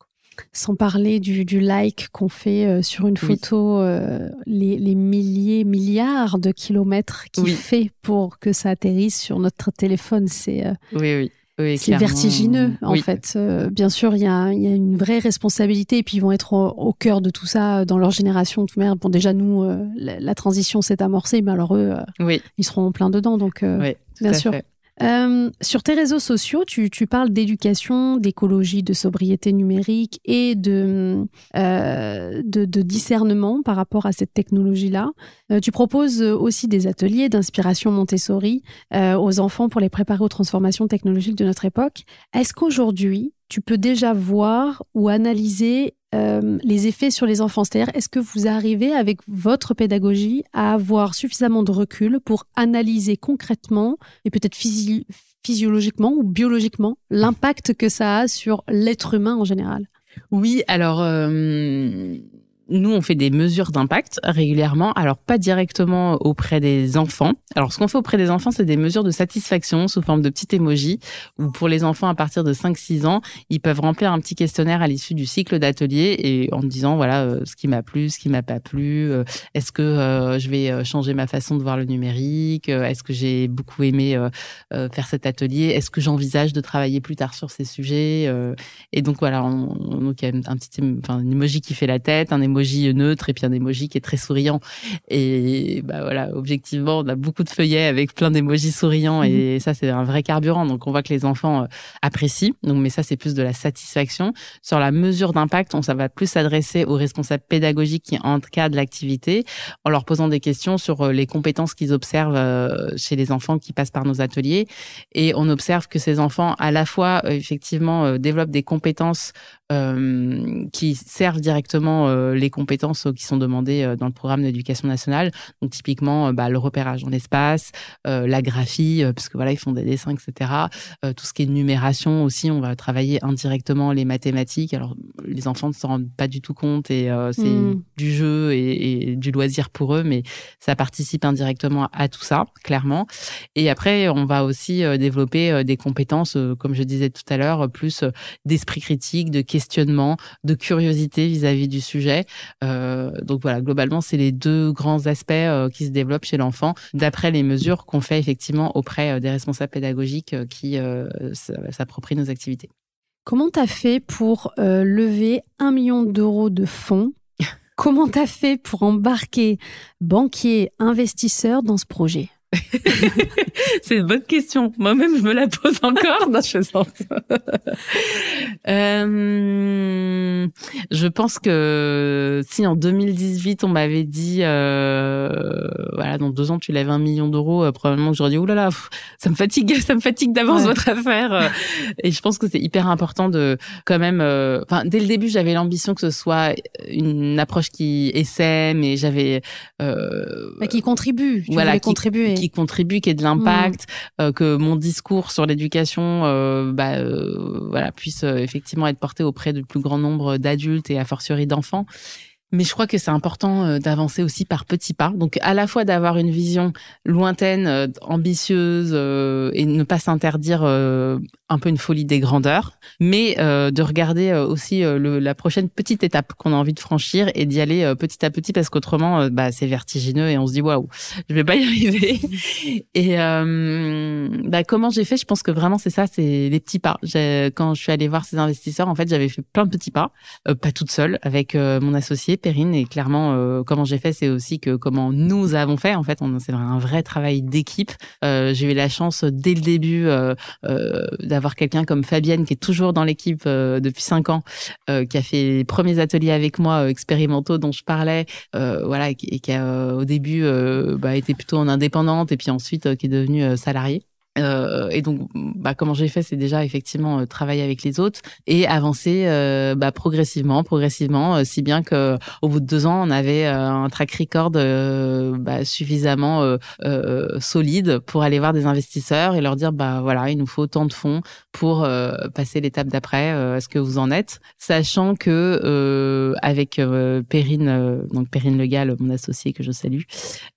Sans parler du, du like qu'on fait euh, sur une photo, oui. euh, les, les milliers, milliards de kilomètres qu'il oui. fait pour que ça atterrisse sur notre téléphone, c'est... Euh... Oui, oui. Oui, c'est vertigineux, en oui. fait. Euh, bien sûr, il y a, y a une vraie responsabilité, et puis ils vont être au, au cœur de tout ça dans leur génération. De toute manière, bon, déjà, nous, euh, la, la transition s'est amorcée, mais alors eux, euh, oui. ils seront en plein dedans, donc euh, oui, bien sûr. Fait. Euh, sur tes réseaux sociaux, tu, tu parles d'éducation, d'écologie, de sobriété numérique et de, euh, de, de discernement par rapport à cette technologie-là. Euh, tu proposes aussi des ateliers d'inspiration Montessori euh, aux enfants pour les préparer aux transformations technologiques de notre époque. Est-ce qu'aujourd'hui, tu peux déjà voir ou analyser euh, les effets sur les enfants? C'est-à-dire, est-ce que vous arrivez avec votre pédagogie à avoir suffisamment de recul pour analyser concrètement et peut-être physi- physiologiquement ou biologiquement l'impact que ça a sur l'être humain en général? Oui, alors... Euh... Nous, on fait des mesures d'impact régulièrement, alors pas directement auprès des enfants. Alors, ce qu'on fait auprès des enfants, c'est des mesures de satisfaction sous forme de petites émojis, où pour les enfants à partir de cinq six ans, ils peuvent remplir un petit questionnaire à l'issue du cycle d'atelier, et en disant, voilà, euh, ce qui m'a plu, ce qui m'a pas plu, euh, est-ce que euh, je vais changer ma façon de voir le numérique, euh, est-ce que j'ai beaucoup aimé euh, euh, faire cet atelier, est-ce que j'envisage de travailler plus tard sur ces sujets. Euh, et donc, voilà, on, on, donc, il y a un petit, enfin, un émoji qui fait la tête, un émoji emoji neutre et puis un emoji qui est très souriant. Et bah voilà, objectivement, on a beaucoup de feuillets avec plein d'emojis souriants et ça, c'est un vrai carburant. Donc, on voit que les enfants apprécient. Donc, mais ça, c'est plus de la satisfaction. Sur la mesure d'impact, on ça va plus s'adresser aux responsables pédagogiques qui encadrent l'activité en leur posant des questions sur les compétences qu'ils observent chez les enfants qui passent par nos ateliers. Et on observe que ces enfants, à la fois, effectivement, développent des compétences Euh, qui servent directement euh, les compétences euh, qui sont demandées euh, dans le programme d'éducation nationale. Donc typiquement, euh, bah, le repérage en espace, euh, la graphie, euh, parce que voilà, ils font des dessins, et cetera. Euh, tout ce qui est numération aussi, on va travailler indirectement les mathématiques. Alors les enfants ne s'en rendent pas du tout compte et euh, c'est mmh. du jeu et, et du loisir pour eux, mais ça participe indirectement à tout ça, clairement. Et après, on va aussi euh, développer euh, des compétences, euh, comme je disais tout à l'heure, plus euh, d'esprit critique, de questionnement, de curiosité vis-à-vis du sujet. Euh, donc voilà, globalement, c'est les deux grands aspects euh, qui se développent chez l'enfant, d'après les mesures qu'on fait effectivement auprès euh, des responsables pédagogiques euh, qui euh, s'approprient nos activités. Comment tu as fait pour euh, lever un million d'euros de fonds ? Comment tu as fait pour embarquer banquiers, investisseurs dans ce projet ? C'est une bonne question. Moi-même, je me la pose encore. Non, je sens. euh, je pense que si en deux mille dix-huit, on m'avait dit, euh, voilà, dans deux ans, tu lèves un million d'euros, euh, probablement que j'aurais dit, oulala, pff, ça me fatigue, ça me fatigue d'avance ouais. votre affaire. Et je pense que c'est hyper important de, quand même, euh, enfin, dès le début, j'avais l'ambition que ce soit une approche qui essaie, mais j'avais, euh, bah, qui contribue. Tu voilà, voulais qui, contribuer. Qui contribue, qui ait de l'impact, mmh. euh, que mon discours sur l'éducation euh, bah, euh, voilà, puisse euh, effectivement être porté auprès du plus grand nombre d'adultes et a fortiori d'enfants. Mais je crois que c'est important d'avancer aussi par petits pas. Donc, à la fois d'avoir une vision lointaine, ambitieuse euh, et ne pas s'interdire euh, un peu une folie des grandeurs, mais euh, de regarder euh, aussi euh, le, la prochaine petite étape qu'on a envie de franchir et d'y aller euh, petit à petit parce qu'autrement, euh, bah, c'est vertigineux et on se dit « Waouh, je vais pas y arriver ». Et euh, bah, comment j'ai fait ? Je pense que vraiment, c'est ça, c'est les petits pas. J'ai, quand je suis allée voir ces investisseurs, en fait, j'avais fait plein de petits pas, euh, pas toute seule, avec euh, mon associé Perrine, et clairement, euh, comment j'ai fait, c'est aussi que comment nous avons fait. En fait, on, c'est un vrai travail d'équipe. Euh, j'ai eu la chance dès le début euh, euh, d'avoir quelqu'un comme Fabienne qui est toujours dans l'équipe euh, depuis cinq ans, euh, qui a fait les premiers ateliers avec moi euh, expérimentaux dont je parlais, euh, voilà, et qui, et qui a euh, au début euh, bah, était plutôt en indépendante et puis ensuite euh, qui est devenue euh, salariée. Euh, et donc, bah, comment j'ai fait, c'est déjà effectivement euh, travailler avec les autres et avancer euh, bah, progressivement, progressivement, euh, si bien que au bout de deux ans, on avait euh, un track record euh, bah, suffisamment euh, euh, solide pour aller voir des investisseurs et leur dire, bah voilà, il nous faut tant de fonds pour euh, passer l'étape d'après. Euh, est-ce que vous en êtes ? Sachant que euh, avec euh, Perrine, euh, donc Perrine Le Gall, mon associée que je salue,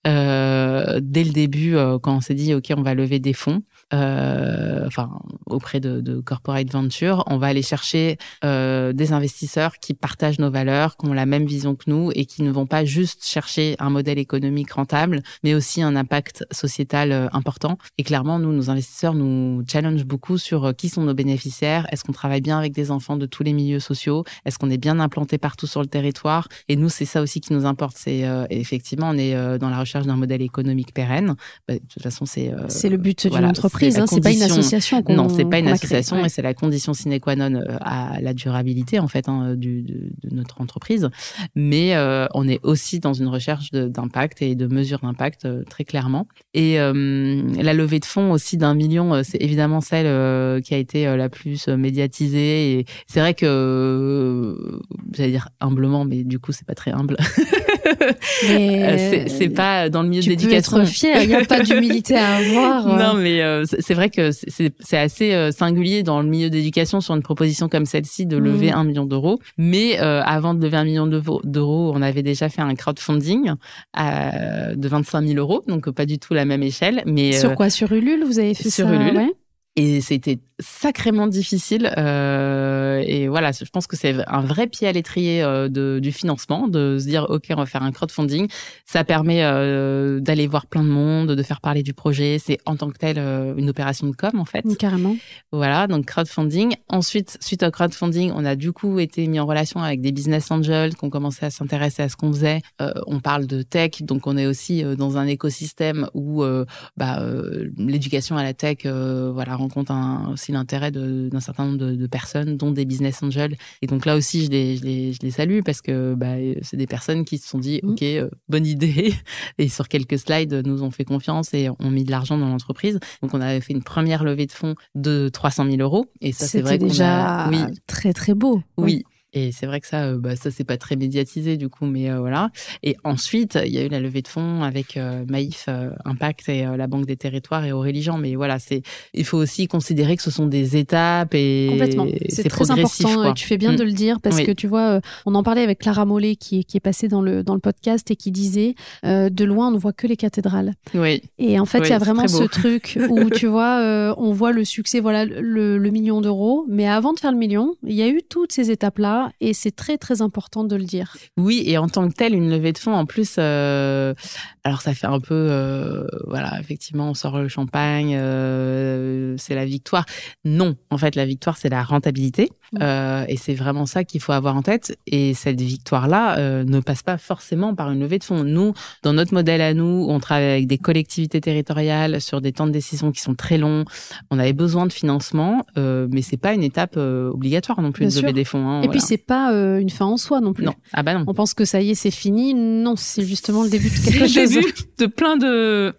euh, dès le début, euh, quand on s'est dit, ok, on va lever des fonds. Euh, enfin, auprès de, de Corporate Venture, on va aller chercher euh, des investisseurs qui partagent nos valeurs, qui ont la même vision que nous et qui ne vont pas juste chercher un modèle économique rentable, mais aussi un impact sociétal euh, important. Et clairement, nous, nos investisseurs nous challengent beaucoup sur euh, qui sont nos bénéficiaires, est-ce qu'on travaille bien avec des enfants de tous les milieux sociaux, est-ce qu'on est bien implanté partout sur le territoire. Et nous, c'est ça aussi qui nous importe. C'est euh, effectivement, on est euh, dans la recherche d'un modèle économique pérenne. Bah, de toute façon, c'est... Euh, c'est le but voilà, d'une entreprise. C'est, hein, c'est pas une association qu'on, non, c'est pas une association, créé, ouais. Et c'est la condition sine qua non à la durabilité en fait hein, du, de, de notre entreprise. Mais euh, on est aussi dans une recherche de, d'impact et de mesure d'impact euh, très clairement. Et euh, la levée de fonds aussi d'un million, euh, c'est évidemment celle euh, qui a été euh, la plus euh, médiatisée. Et c'est vrai que, euh, j'allais dire humblement, mais du coup c'est pas très humble. c'est, c'est pas dans le milieu de l'éducation. Tu peux être fier, il y a pas d'humilité à avoir. Non mais euh, c'est vrai que c'est, c'est assez singulier dans le milieu d'éducation sur une proposition comme celle-ci de lever un mmh. million d'euros. Mais euh, avant de lever un million d'euros, on avait déjà fait un crowdfunding à, de vingt-cinq mille euros, donc pas du tout la même échelle. Mais sur quoi ? Sur Ulule, vous avez fait ça ? Sur Ulule. Ouais. Et c'était sacrément difficile. Euh, et voilà, je pense que c'est un vrai pied à l'étrier euh, de, du financement, de se dire, OK, on va faire un crowdfunding. Ça permet euh, d'aller voir plein de monde, de faire parler du projet. C'est en tant que tel euh, une opération de com, en fait. Carrément. Voilà, donc crowdfunding. Ensuite, suite au crowdfunding, on a du coup été mis en relation avec des business angels qui ont commencé à s'intéresser à ce qu'on faisait. Euh, on parle de tech, donc on est aussi dans un écosystème où euh, bah, euh, l'éducation à la tech euh, voilà, compte un, aussi l'intérêt de, d'un certain nombre de, de personnes, dont des business angels. Et donc là aussi, je les, je les, je les salue parce que bah, c'est des personnes qui se sont dit mmh. « OK, euh, bonne idée ». Et sur quelques slides, nous ont fait confiance et ont mis de l'argent dans l'entreprise. Donc, on avait fait une première levée de fonds de trois cent mille euros. Et ça, C'était c'est vrai déjà qu'on a... oui. très, très beau. Oui. oui. Et c'est vrai que ça, bah, ça c'est pas très médiatisé du coup, mais euh, voilà. Et ensuite, il y a eu la levée de fonds avec euh, Maïf euh, Impact et euh, la Banque des Territoires et Aurélie Jean. Mais voilà, c'est il faut aussi considérer que ce sont des étapes et complètement. C'est, c'est très important. Quoi. Tu fais bien mmh. de le dire parce oui. que tu vois, on en parlait avec Clara Mollet qui, qui est passée dans le dans le podcast et qui disait euh, de loin on ne voit que les cathédrales. Oui. Et en fait, il oui, y a vraiment ce truc où tu vois, euh, on voit le succès, voilà le, le million d'euros, mais avant de faire le million, il y a eu toutes ces étapes là. Et c'est très, très important de le dire. Oui, et en tant que telle, une levée de fonds, en plus, euh, alors ça fait un peu, euh, voilà, effectivement, on sort le champagne, euh, c'est la victoire. Non, en fait, la victoire, c'est la rentabilité. Euh, et c'est vraiment ça qu'il faut avoir en tête. Et cette victoire-là euh, ne passe pas forcément par une levée de fonds. Nous, dans notre modèle à nous, on travaille avec des collectivités territoriales sur des temps de décision qui sont très longs. On avait besoin de financement, euh, mais c'est pas une étape euh, obligatoire non plus Bien de sûr. lever des fonds. Hein, et voilà. Puis, c'est pas euh, une fin en soi non plus. Non. Ah bah non. On pense que ça y est, c'est fini. Non, c'est justement le début de quelque chose. C'est le début de plein de...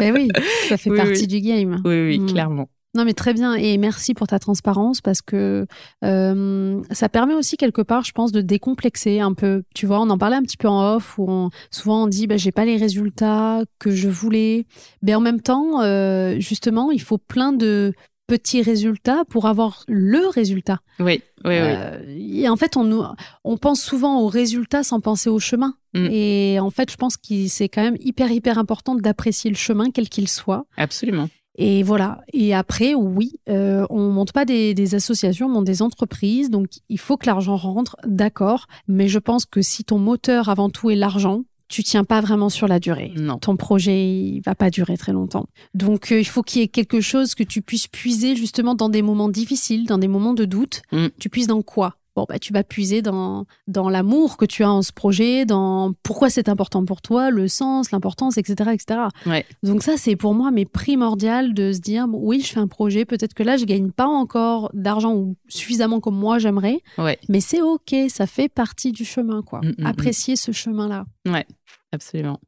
Ben oui, ça fait oui, partie oui. du game. Oui, oui, mmh. clairement. Non, mais très bien. Et merci pour ta transparence parce que euh, ça permet aussi quelque part, je pense, de décomplexer un peu. Tu vois, on en parlait un petit peu en off où on, souvent on dit bah, « j'ai pas les résultats que je voulais ». Mais en même temps, euh, justement, il faut plein de... petits résultats pour avoir le résultat. Oui, oui, euh, oui. Et en fait, on, on pense souvent aux résultats sans penser au chemin. Mmh. Et en fait, je pense que c'est quand même hyper, hyper important d'apprécier le chemin, quel qu'il soit. Absolument. Et voilà. Et après, oui, euh, on monte pas des, des associations, on monte des entreprises. Donc, il faut que l'argent rentre, d'accord. Mais je pense que si ton moteur, avant tout, est l'argent, tu tiens pas vraiment sur la durée. Non. Ton projet, il va pas durer très longtemps. Donc, euh, il faut qu'il y ait quelque chose que tu puisses puiser justement dans des moments difficiles, dans des moments de doute. Mm. Tu puises dans quoi ? Bon, bah, tu vas puiser dans, dans l'amour que tu as en ce projet, dans pourquoi c'est important pour toi, le sens, l'importance, et cetera et cetera. Ouais. Donc ça, c'est pour moi mais primordial de se dire, bon, oui, je fais un projet, peut-être que là, je ne gagne pas encore d'argent ou suffisamment comme moi j'aimerais, ouais. mais c'est OK, ça fait partie du chemin, quoi. Mmh, mmh, apprécier mmh. ce chemin-là. Ouais, absolument.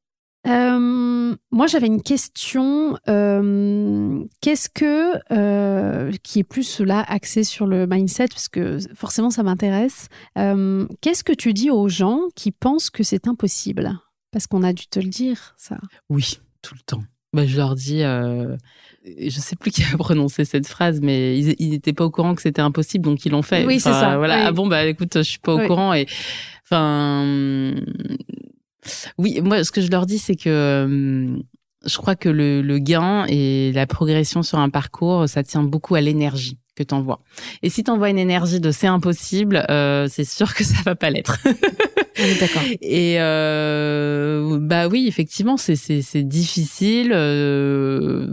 Euh, moi, j'avais une question. Euh, qu'est-ce que euh, qui est plus là axé sur le mindset, parce que forcément, ça m'intéresse. Euh, qu'est-ce que tu dis aux gens qui pensent que c'est impossible ? Parce qu'on a dû te le dire, ça. Oui, tout le temps. Bah, je leur dis, euh, je ne sais plus qui a prononcé cette phrase, mais ils n'étaient pas au courant que c'était impossible, donc ils l'ont fait. Oui, enfin, c'est ça. Voilà. Oui. Ah bon, bah écoute, je ne suis pas au oui. courant et enfin. Oui, moi, ce que je leur dis, c'est que euh, je crois que le, le gain et la progression sur un parcours, ça tient beaucoup à l'énergie que t'envoies. Et si t'envoies une énergie de c'est impossible, euh, c'est sûr que ça va pas l'être. Oui, d'accord. Et euh, bah oui, effectivement, c'est c'est c'est difficile euh,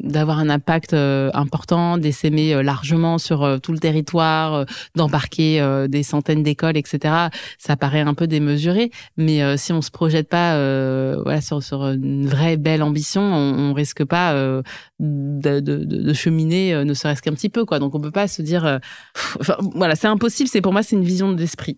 d'avoir un impact euh, important, d'essaimer euh, largement sur euh, tout le territoire, euh, d'embarquer euh, des centaines d'écoles, et cetera. Ça paraît un peu démesuré, mais euh, si on se projette pas, euh, voilà, sur sur une vraie belle ambition, on, on risque pas euh, de, de de cheminer, euh, ne serait-ce qu'un petit peu, quoi. Donc on peut pas se dire, euh, pff, enfin, voilà, c'est impossible. C'est pour moi, c'est une vision de l'esprit.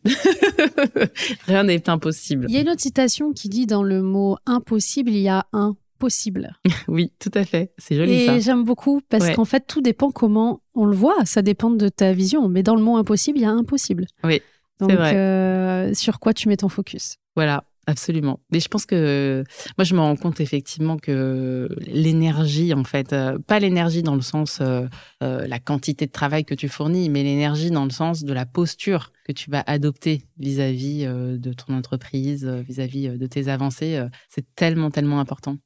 Rien n'est impossible. Il y a une autre citation qui dit dans le mot impossible, il y a un possible. Oui, tout à fait. C'est joli et ça. Et j'aime beaucoup parce ouais. qu'en fait, tout dépend comment on le voit. Ça dépend de ta vision. Mais dans le mot impossible, il y a impossible. Oui, donc, c'est vrai. Euh, sur quoi tu mets ton focus. Voilà. Absolument. Mais je pense que moi, je me rends compte effectivement que l'énergie, en fait, euh, pas l'énergie dans le sens euh, euh, la quantité de travail que tu fournis, mais l'énergie dans le sens de la posture que tu vas adopter vis-à-vis euh, de ton entreprise, euh, vis-à-vis de tes avancées, euh, c'est tellement, tellement important.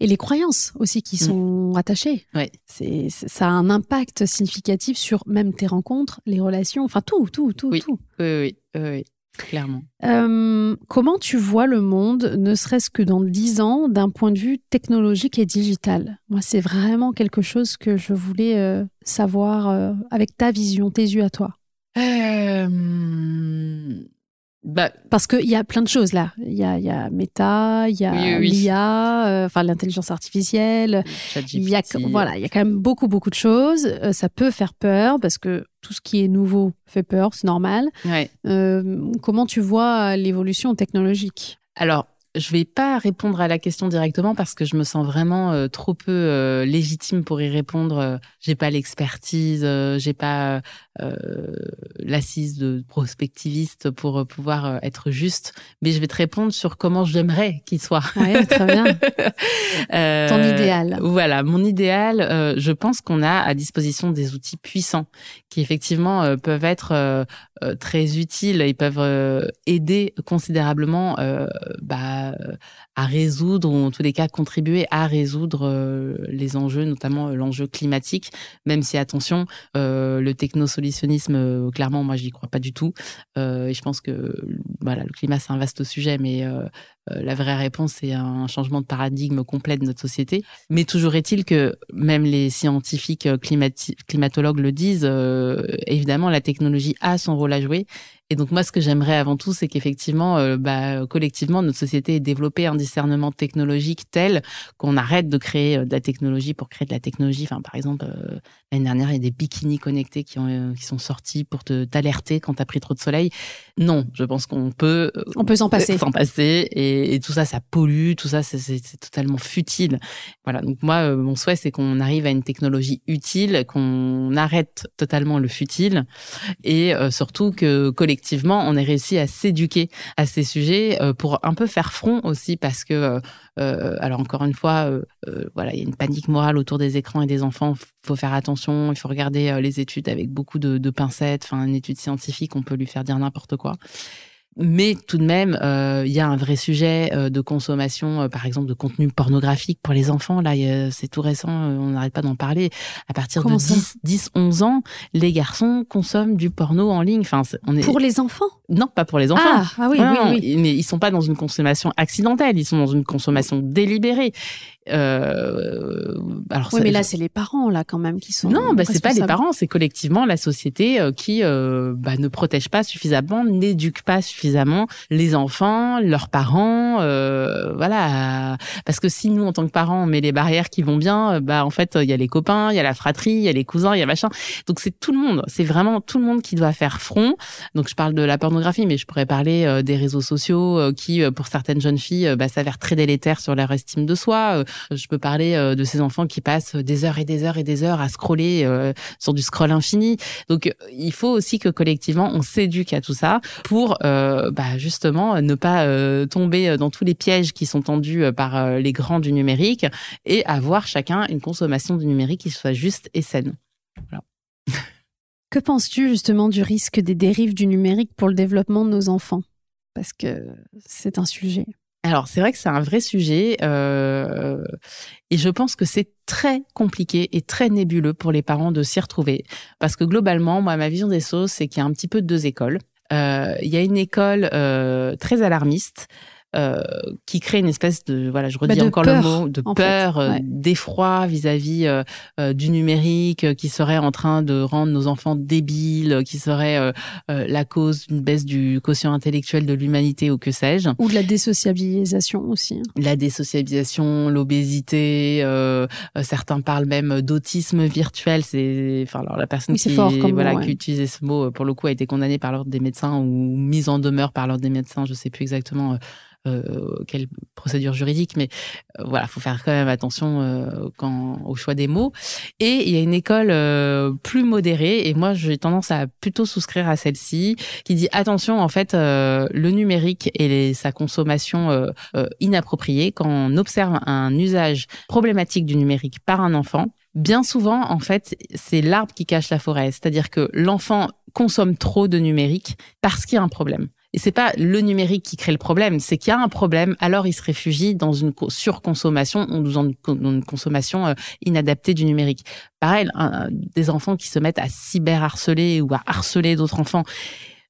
Et les croyances aussi qui sont mmh. attachées. Ouais. C'est, c'est, ça a un impact significatif sur même tes rencontres, les relations, enfin tout, tout, tout, oui. tout. Oui, oui, oui, oui, clairement. Euh, comment tu vois le monde, ne serait-ce que dans dix ans, d'un point de vue technologique et digital ? Moi, c'est vraiment quelque chose que je voulais euh, savoir euh, avec ta vision, tes yeux à toi. Euh... Bah, parce qu'il y a plein de choses là. Il y a, y a Meta, il y a oui, oui. l'I A, enfin euh, l'intelligence artificielle. Il y a, voilà, il y a quand même beaucoup, beaucoup de choses. Euh, ça peut faire peur parce que tout ce qui est nouveau fait peur, c'est normal. Ouais. Euh, comment tu vois l'évolution technologique ? Alors, je ne vais pas répondre à la question directement parce que je me sens vraiment euh, trop peu euh, légitime pour y répondre. Je n'ai pas l'expertise, euh, je n'ai pas euh, l'assise de prospectiviste pour euh, pouvoir euh, être juste. Mais je vais te répondre sur comment j'aimerais qu'il soit. Oui, très bien. euh, Ton idéal. Voilà, mon idéal, euh, je pense qu'on a à disposition des outils puissants qui effectivement euh, peuvent être euh, euh, très utiles. Ils peuvent euh, aider considérablement... Euh, bah, à résoudre, ou en tous les cas contribuer à résoudre euh, les enjeux, notamment euh, l'enjeu climatique, même si, attention, euh, le technosolutionnisme, euh, clairement, moi, je n'y crois pas du tout. Euh, et je pense que voilà, le climat, c'est un vaste sujet, mais euh, euh, la vraie réponse, c'est un changement de paradigme complet de notre société. Mais toujours est-il que même les scientifiques climati- climatologues le disent, euh, évidemment, la technologie a son rôle à jouer. Et donc, moi, ce que j'aimerais avant tout, c'est qu'effectivement, euh, bah, collectivement, notre société ait développé un discernement technologique tel qu'on arrête de créer euh, de la technologie pour créer de la technologie. Enfin, par exemple, euh, l'année dernière, il y a des bikinis connectés qui, ont, euh, qui sont sortis pour te, t'alerter quand t'as pris trop de soleil. Non, je pense qu'on peut... Euh, on peut s'en passer. S'en passer. Et, et tout ça, ça pollue. Tout ça, c'est, c'est, c'est totalement futile. Voilà. Donc, moi, euh, mon souhait, c'est qu'on arrive à une technologie utile, qu'on arrête totalement le futile. Et euh, surtout que, collectivement, Effectivement, on a réussi à s'éduquer à ces sujets euh, pour un peu faire front aussi parce que, euh, euh, alors encore une fois, euh, euh, voilà, il y a une panique morale autour des écrans et des enfants. Il faut faire attention, il faut regarder euh, les études avec beaucoup de, de pincettes. Enfin, une étude scientifique, on peut lui faire dire n'importe quoi. Mais tout de même, il euh, y a un vrai sujet euh, de consommation, euh, par exemple, de contenu pornographique pour les enfants. Là, a, c'est tout récent, euh, on n'arrête pas d'en parler. À partir Comment de dix, dix, onze ans, les garçons consomment du porno en ligne. Enfin, on est... Pour les enfants ? Non, pas pour les enfants. Ah, ah oui, non, oui, non, oui. Mais ils ne sont pas dans une consommation accidentelle, ils sont dans une consommation délibérée. Euh, alors oui, mais là, c'est les parents, là, quand même, qui sont... Non, bah, c'est pas les parents, c'est collectivement la société euh, qui euh, bah, ne protège pas suffisamment, n'éduque pas suffisamment les enfants, leurs parents, euh, voilà. Parce que si nous, en tant que parents, on met les barrières qui vont bien, bah, en fait, il y a les copains, il y a la fratrie, il y a les cousins, il y a machin. Donc, c'est tout le monde. C'est vraiment tout le monde qui doit faire front. Donc, je parle de la pornographie, mais je pourrais parler euh, des réseaux sociaux euh, qui, pour certaines jeunes filles, euh, bah, s'avèrent très délétères sur leur estime de soi. Euh, Je peux parler de ces enfants qui passent des heures et des heures et des heures à scroller euh, sur du scroll infini. Donc, il faut aussi que collectivement, on s'éduque à tout ça pour euh, bah, justement ne pas euh, tomber dans tous les pièges qui sont tendus par euh, les grands du numérique et avoir chacun une consommation du numérique qui soit juste et saine. Voilà. Que penses-tu justement du risque des dérives du numérique pour le développement de nos enfants ? Parce que c'est un sujet... Alors, c'est vrai que c'est un vrai sujet euh, et je pense que c'est très compliqué et très nébuleux pour les parents de s'y retrouver. Parce que globalement, moi, ma vision des choses, c'est qu'il y a un petit peu deux écoles. Euh, il y a une école euh, très alarmiste euh, qui crée une espèce de, voilà, je redis bah encore peur, le mot, de peur, euh, ouais. d'effroi vis-à-vis euh, euh, du numérique euh, qui serait en train de rendre nos enfants débiles, euh, qui serait euh, euh, la cause d'une baisse du quotient intellectuel de l'humanité ou que sais-je. Ou de la désociabilisation aussi. La désociabilisation, l'obésité, euh, euh, certains parlent même d'autisme virtuel. C'est, enfin, alors la personne oui, qui, fort, voilà, mot, ouais. qui utilisait ce mot, pour le coup, a été condamnée par l'ordre des médecins ou mise en demeure par l'ordre des médecins, je ne sais plus exactement... Euh, Euh, quelle procédure juridique, mais euh, voilà, faut faire quand même attention euh, quand, au choix des mots. Et il y a une école euh, plus modérée, et moi j'ai tendance à plutôt souscrire à celle-ci, qui dit attention, en fait, euh, le numérique et les, sa consommation euh, euh, inappropriée, quand on observe un usage problématique du numérique par un enfant, bien souvent, en fait, c'est l'arbre qui cache la forêt. C'est-à-dire que l'enfant consomme trop de numérique parce qu'il y a un problème. Et c'est pas le numérique qui crée le problème, c'est qu'il y a un problème, alors il se réfugie dans une surconsommation, ou dans une consommation inadaptée du numérique. Pareil, un, des enfants qui se mettent à cyberharceler ou à harceler d'autres enfants,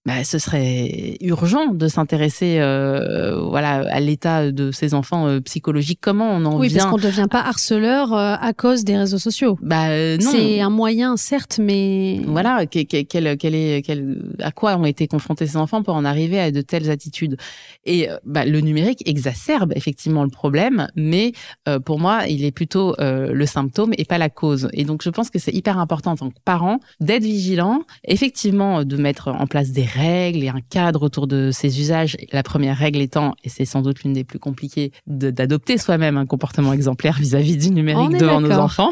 bah, ce serait urgent de s'intéresser euh, voilà, à l'état de ces enfants euh, psychologiques. Comment on en oui, vient... Oui, parce qu'on ne devient pas harceleur euh, à cause des réseaux sociaux. Bah, euh, non. C'est un moyen, certes, mais... Voilà, quel, quel, quel est, quel, à quoi ont été confrontés ces enfants pour en arriver à de telles attitudes. Et bah, le numérique exacerbe effectivement le problème, mais euh, pour moi, il est plutôt euh, le symptôme et pas la cause. Et donc, je pense que c'est hyper important en tant que parent d'être vigilant, effectivement, de mettre en place des règles et un cadre autour de ces usages. La première règle étant, et c'est sans doute l'une des plus compliquées, de, d'adopter soi-même un comportement exemplaire vis-à-vis du numérique devant nos enfants.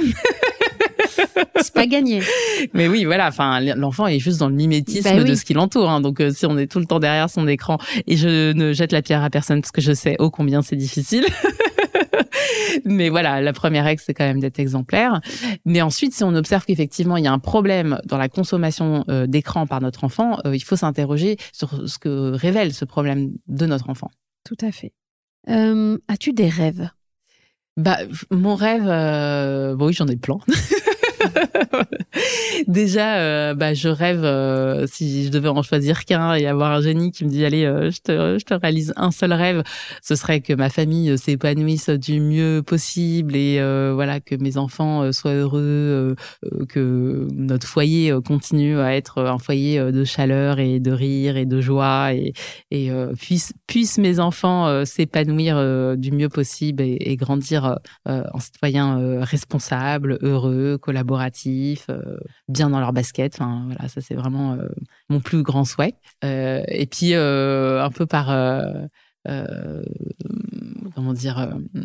C'est pas gagné. Mais oui, voilà. Enfin, l'enfant est juste dans le mimétisme bah oui. de ce qui l'entoure. Hein. Donc, euh, si on est tout le temps derrière son écran, et je ne jette la pierre à personne parce que je sais ô combien c'est difficile. Mais voilà, la première règle, c'est quand même d'être exemplaire. Mais ensuite, si on observe qu'effectivement, il y a un problème dans la consommation euh, d'écran par notre enfant, euh, il faut s'interroger sur ce que révèle ce problème de notre enfant. Tout à fait. Euh, as-tu des rêves ? Bah, mon rêve, euh, bon, oui, j'en ai plein. Déjà, euh, bah, je rêve, euh, si je devais en choisir qu'un et avoir un génie qui me dit « Allez, euh, je, te, je te réalise un seul rêve », ce serait que ma famille s'épanouisse du mieux possible et euh, voilà, que mes enfants soient heureux, euh, que notre foyer continue à être un foyer de chaleur et de rire et de joie et, et euh, puissent puisse mes enfants euh, s'épanouir euh, du mieux possible et, et grandir euh, en citoyen euh, responsable, heureux, collaboratif, Euh, bien dans leur basket. Enfin, voilà, ça, c'est vraiment euh, mon plus grand souhait. Euh, et puis, euh, un peu par... Euh, euh, comment dire... Euh,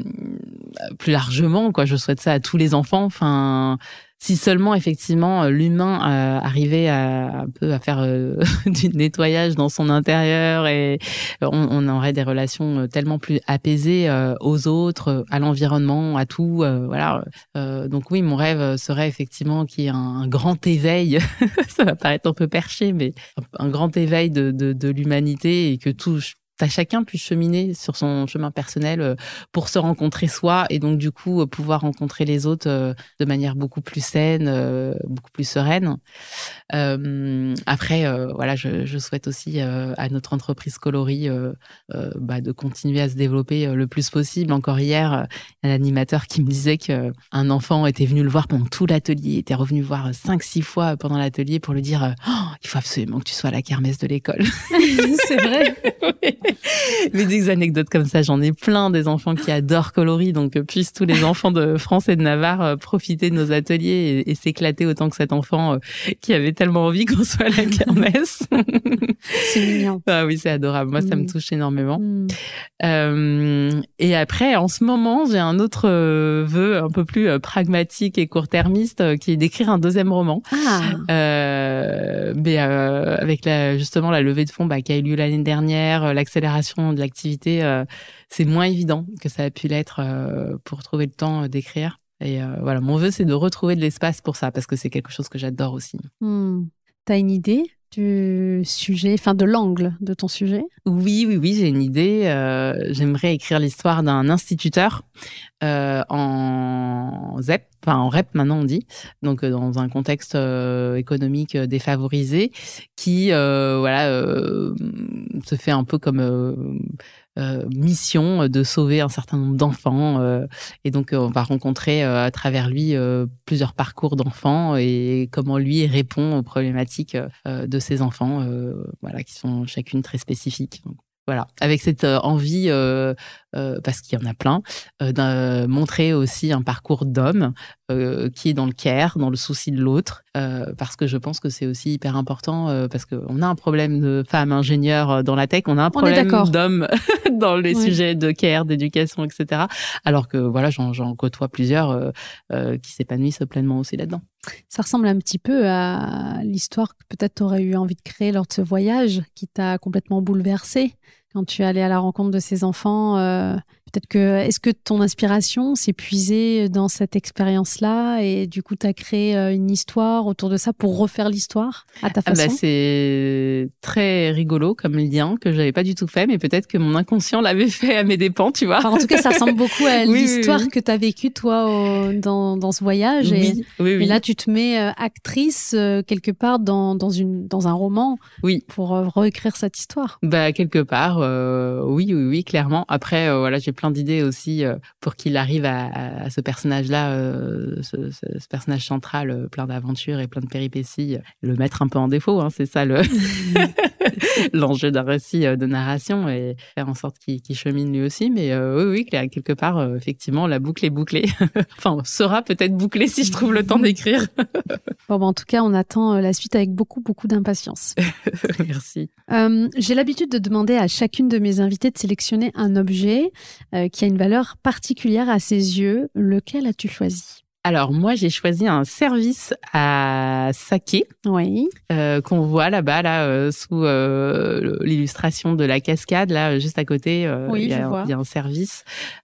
plus largement, quoi, je souhaite ça à tous les enfants. Enfin... Si seulement, effectivement, l'humain euh, arrivait à, un peu à faire euh, du nettoyage dans son intérieur et on, on aurait des relations tellement plus apaisées euh, aux autres, à l'environnement, à tout. Euh, voilà. Euh, donc oui, mon rêve serait effectivement qu'il y ait un, un grand éveil. Ça va paraître un peu perché, mais un, un grand éveil de, de, de l'humanité et que tout... à chacun puisse cheminer sur son chemin personnel pour se rencontrer soi et donc du coup pouvoir rencontrer les autres de manière beaucoup plus saine, beaucoup plus sereine. Euh, après, euh, voilà, je, je souhaite aussi euh, à notre entreprise Colori euh, euh, bah, de continuer à se développer le plus possible. Encore hier, un animateur qui me disait qu'un enfant était venu le voir pendant tout l'atelier, était revenu voir cinq six fois pendant l'atelier pour lui dire oh, « Il faut absolument que tu sois à la kermesse de l'école. » C'est vrai. Oui. Mais des anecdotes comme ça, j'en ai plein, des enfants qui adorent Colori, donc puissent tous les enfants de France et de Navarre profiter de nos ateliers et, et s'éclater autant que cet enfant euh, qui avait tellement envie qu'on soit à la kermesse. C'est mignon. Ah oui, c'est adorable. Moi, mmh. ça me touche énormément. Mmh. Euh, et après, en ce moment, j'ai un autre euh, vœu un peu plus euh, pragmatique et court-termiste euh, qui est d'écrire un deuxième roman. Ah. Euh, mais euh, avec la, justement la levée de fonds bah, qui a eu lieu l'année dernière, euh, l'accélération de l'activité, euh, c'est moins évident que ça a pu l'être euh, pour trouver le temps euh, d'écrire. Et euh, voilà, mon vœu, c'est de retrouver de l'espace pour ça, parce que c'est quelque chose que j'adore aussi. Mmh. T'as une idée du sujet, enfin de l'angle de ton sujet ? Oui, oui, oui, j'ai une idée. Euh, j'aimerais écrire l'histoire d'un instituteur euh, en Z E P, enfin en R E P maintenant on dit, donc dans un contexte euh, économique défavorisé, qui euh, voilà euh, se fait un peu comme euh, Euh, mission de sauver un certain nombre d'enfants euh, et donc euh, on va rencontrer euh, à travers lui euh, plusieurs parcours d'enfants et comment lui répond aux problématiques euh, de ces enfants euh, voilà, qui sont chacune très spécifiques. Donc, voilà, avec cette euh, envie, euh, euh, parce qu'il y en a plein, euh, de montrer aussi un parcours d'homme euh, qui est dans le care, dans le souci de l'autre, euh, parce que je pense que c'est aussi hyper important, euh, parce qu'on a un problème de femmes ingénieures dans la tech, on a un problème d'hommes dans les oui. sujets de care, d'éducation, et cetera. Alors que voilà, j'en, j'en côtoie plusieurs euh, euh, qui s'épanouissent pleinement aussi là-dedans. Ça ressemble un petit peu à l'histoire que peut-être tu aurais eu envie de créer lors de ce voyage qui t'a complètement bouleversée quand tu es allée à la rencontre de ces enfants. Euh, Peut-être que, est-ce que ton inspiration s'est puisée dans cette expérience-là et du coup, tu as créé une histoire autour de ça pour refaire l'histoire à ta façon? Ah bah c'est très rigolo comme lien que je n'avais pas du tout fait, mais peut-être que mon inconscient l'avait fait à mes dépens, tu vois. Enfin, en tout cas, ça ressemble beaucoup à oui, l'histoire oui, oui. que tu as vécue, toi, au, dans, dans ce voyage. Oui, et, oui, oui. Et là, tu te mets actrice quelque part dans, dans, une, dans un roman oui. pour réécrire cette histoire. Bah, quelque part, euh, oui, oui, oui, clairement. Après, euh, voilà, j'ai plein d'idées aussi euh, pour qu'il arrive à, à, à ce personnage-là, euh, ce, ce, ce personnage central, euh, plein d'aventures et plein de péripéties, le mettre un peu en défaut, hein, c'est ça le l'enjeu d'un récit euh, de narration, et faire en sorte qu'il, qu'il chemine lui aussi. Mais euh, oui, oui, quelque part, euh, effectivement, la boucle est bouclée. Enfin, on sera peut-être bouclée si je trouve le temps d'écrire. Bon, bah, en tout cas, on attend la suite avec beaucoup, beaucoup d'impatience. Merci. Euh, j'ai l'habitude de demander à chacune de mes invitées de sélectionner un objet euh, qui a une valeur particulière à ses yeux. Lequel as-tu choisi ? Alors, moi, j'ai choisi un service à saké oui. euh, qu'on voit là-bas, là, euh, sous euh, l'illustration de la cascade, là, juste à côté. Euh, oui, il y a, je vois. Il y a un service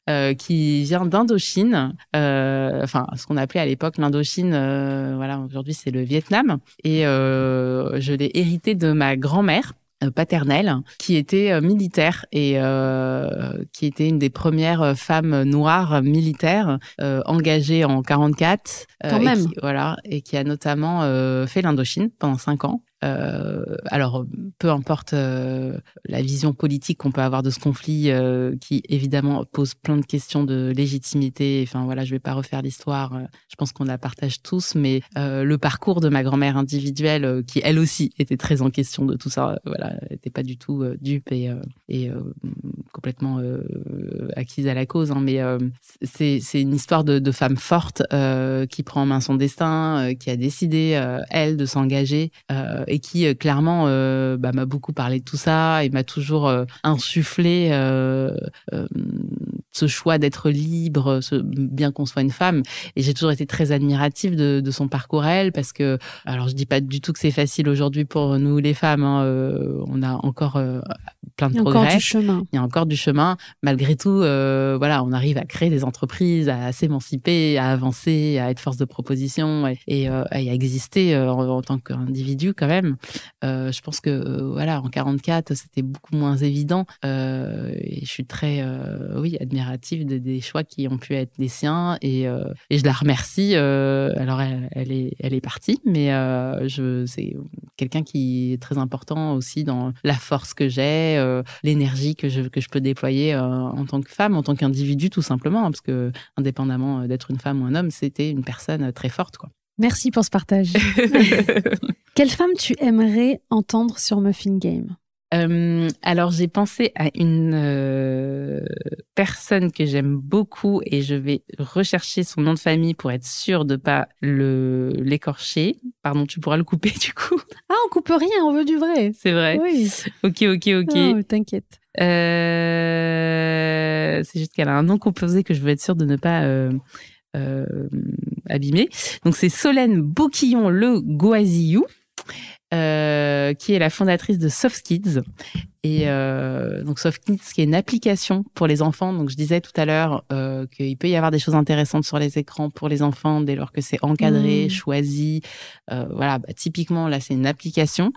euh, qui vient d'Indochine, euh, enfin, ce qu'on appelait à l'époque l'Indochine, euh, voilà, aujourd'hui, c'est le Vietnam. Et euh, je l'ai hérité de ma grand-mère paternelle, qui était militaire et euh, qui était une des premières femmes noires militaires euh, engagées en quarante-quatre. Quand euh, même. Et qui, voilà, et qui a notamment euh, fait l'Indochine pendant cinq ans. Euh, alors, peu importe euh, la vision politique qu'on peut avoir de ce conflit, euh, qui évidemment pose plein de questions de légitimité. Enfin voilà, je vais pas refaire l'histoire. Euh, je pense qu'on la partage tous, mais euh, le parcours de ma grand-mère individuelle, euh, qui elle aussi était très en question de tout ça, euh, voilà, était pas du tout euh, dupe et, euh, et euh, complètement euh, acquise à la cause. Hein, mais euh, c'est, c'est une histoire de, de femme forte euh, qui prend en main son destin, euh, qui a décidé euh, elle de s'engager. Euh, et qui euh, clairement euh, bah, m'a beaucoup parlé de tout ça et m'a toujours euh, insufflé euh, euh, ce choix d'être libre, ce, bien qu'on soit une femme. Et j'ai toujours été très admirative de, de son parcours à elle, parce que, alors je dis pas du tout que c'est facile aujourd'hui pour nous les femmes, hein, euh, on a encore euh, plein de il y progrès. Il y a encore du chemin. Il y a encore du chemin. Malgré tout, euh, voilà, on arrive à créer des entreprises, à s'émanciper, à avancer, à être force de proposition et, et, euh, et à exister euh, en, en tant qu'individu quand même. Même. Euh, je pense que euh, voilà, en quarante-quatre, c'était beaucoup moins évident. Euh, et je suis très, euh, oui, admirative de, des choix qui ont pu être les siens, et, euh, et je la remercie. Euh, alors, elle, elle est, elle est partie, mais euh, je, c'est quelqu'un qui est très important aussi dans la force que j'ai, euh, l'énergie que je que je peux déployer euh, en tant que femme, en tant qu'individu, tout simplement, hein, parce que indépendamment d'être une femme ou un homme, c'était une personne très forte, quoi. Merci pour ce partage. Quelle femme tu aimerais entendre sur Muffin Game ? Euh, alors, j'ai pensé à une euh, personne que j'aime beaucoup, et je vais rechercher son nom de famille pour être sûre de pas le, l'écorcher. Pardon, tu pourras le couper du coup. Ah, on coupe rien, on veut du vrai. C'est vrai ? Oui. Ok, ok, ok. Oh, t'inquiète. Euh, c'est juste qu'elle a un nom composé que je veux être sûre de ne pas... Euh, euh, abîmée. Donc, c'est Solène Bouquillon-Le Gouazillou, euh, qui est la fondatrice de Soft Skids. Et euh, donc, Soft Kids, qui est une application pour les enfants. Donc, je disais tout à l'heure euh, qu'il peut y avoir des choses intéressantes sur les écrans pour les enfants dès lors que c'est encadré, mmh. choisi. Euh, voilà, bah, typiquement, là, c'est une application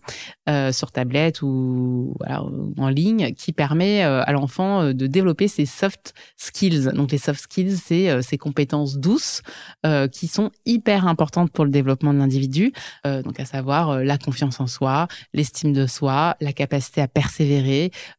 euh, sur tablette ou voilà, en ligne qui permet euh, à l'enfant euh, de développer ses soft skills. Donc, les soft skills, c'est euh, ces compétences douces euh, qui sont hyper importantes pour le développement de l'individu. Euh, donc, à savoir euh, la confiance en soi, l'estime de soi, la capacité à persévérer,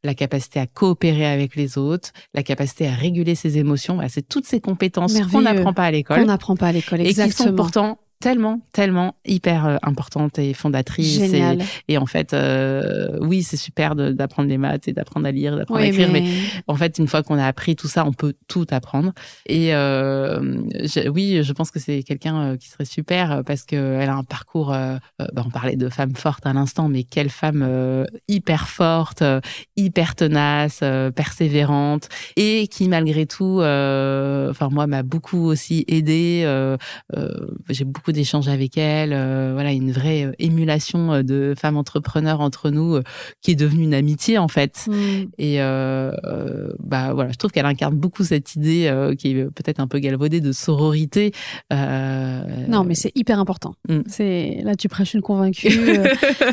la capacité à coopérer avec les autres, la capacité à réguler ses émotions. Voilà, c'est toutes ces compétences qu'on n'apprend pas à l'école. Qu'on n'apprend pas à l'école, exactement. Et qui sont pourtant tellement, tellement hyper importantes et fondatrices. Génial. Et, et en fait, euh, oui, c'est super de, d'apprendre les maths et d'apprendre à lire, d'apprendre oui, à écrire, mais... mais en fait, une fois qu'on a appris tout ça, on peut tout apprendre. Et euh, je, oui, je pense que c'est quelqu'un qui serait super, parce qu'elle a un parcours, euh, bah on parlait de femme forte à l'instant, mais quelle femme euh, hyper forte, euh, hyper tenace, euh, persévérante, et qui malgré tout, enfin euh, moi, m'a beaucoup aussi aidée. Euh, euh, j'ai beaucoup beaucoup d'échanges avec elle, euh, voilà, une vraie émulation de femmes entrepreneurs entre nous euh, qui est devenue une amitié en fait. Mmh. Et euh, euh, bah voilà, je trouve qu'elle incarne beaucoup cette idée euh, qui est peut-être un peu galvaudée de sororité. Euh... Non, mais c'est hyper important. Mmh. C'est là, tu prêches une convaincue. Euh,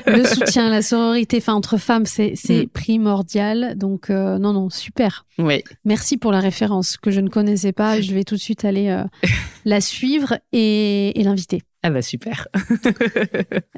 le soutien, la sororité, enfin entre femmes, c'est c'est mmh. primordial. Donc euh, non, non, super. Oui. Merci pour la référence que je ne connaissais pas. Je vais tout de suite aller euh, la suivre et, et l'inviter. Ah bah super.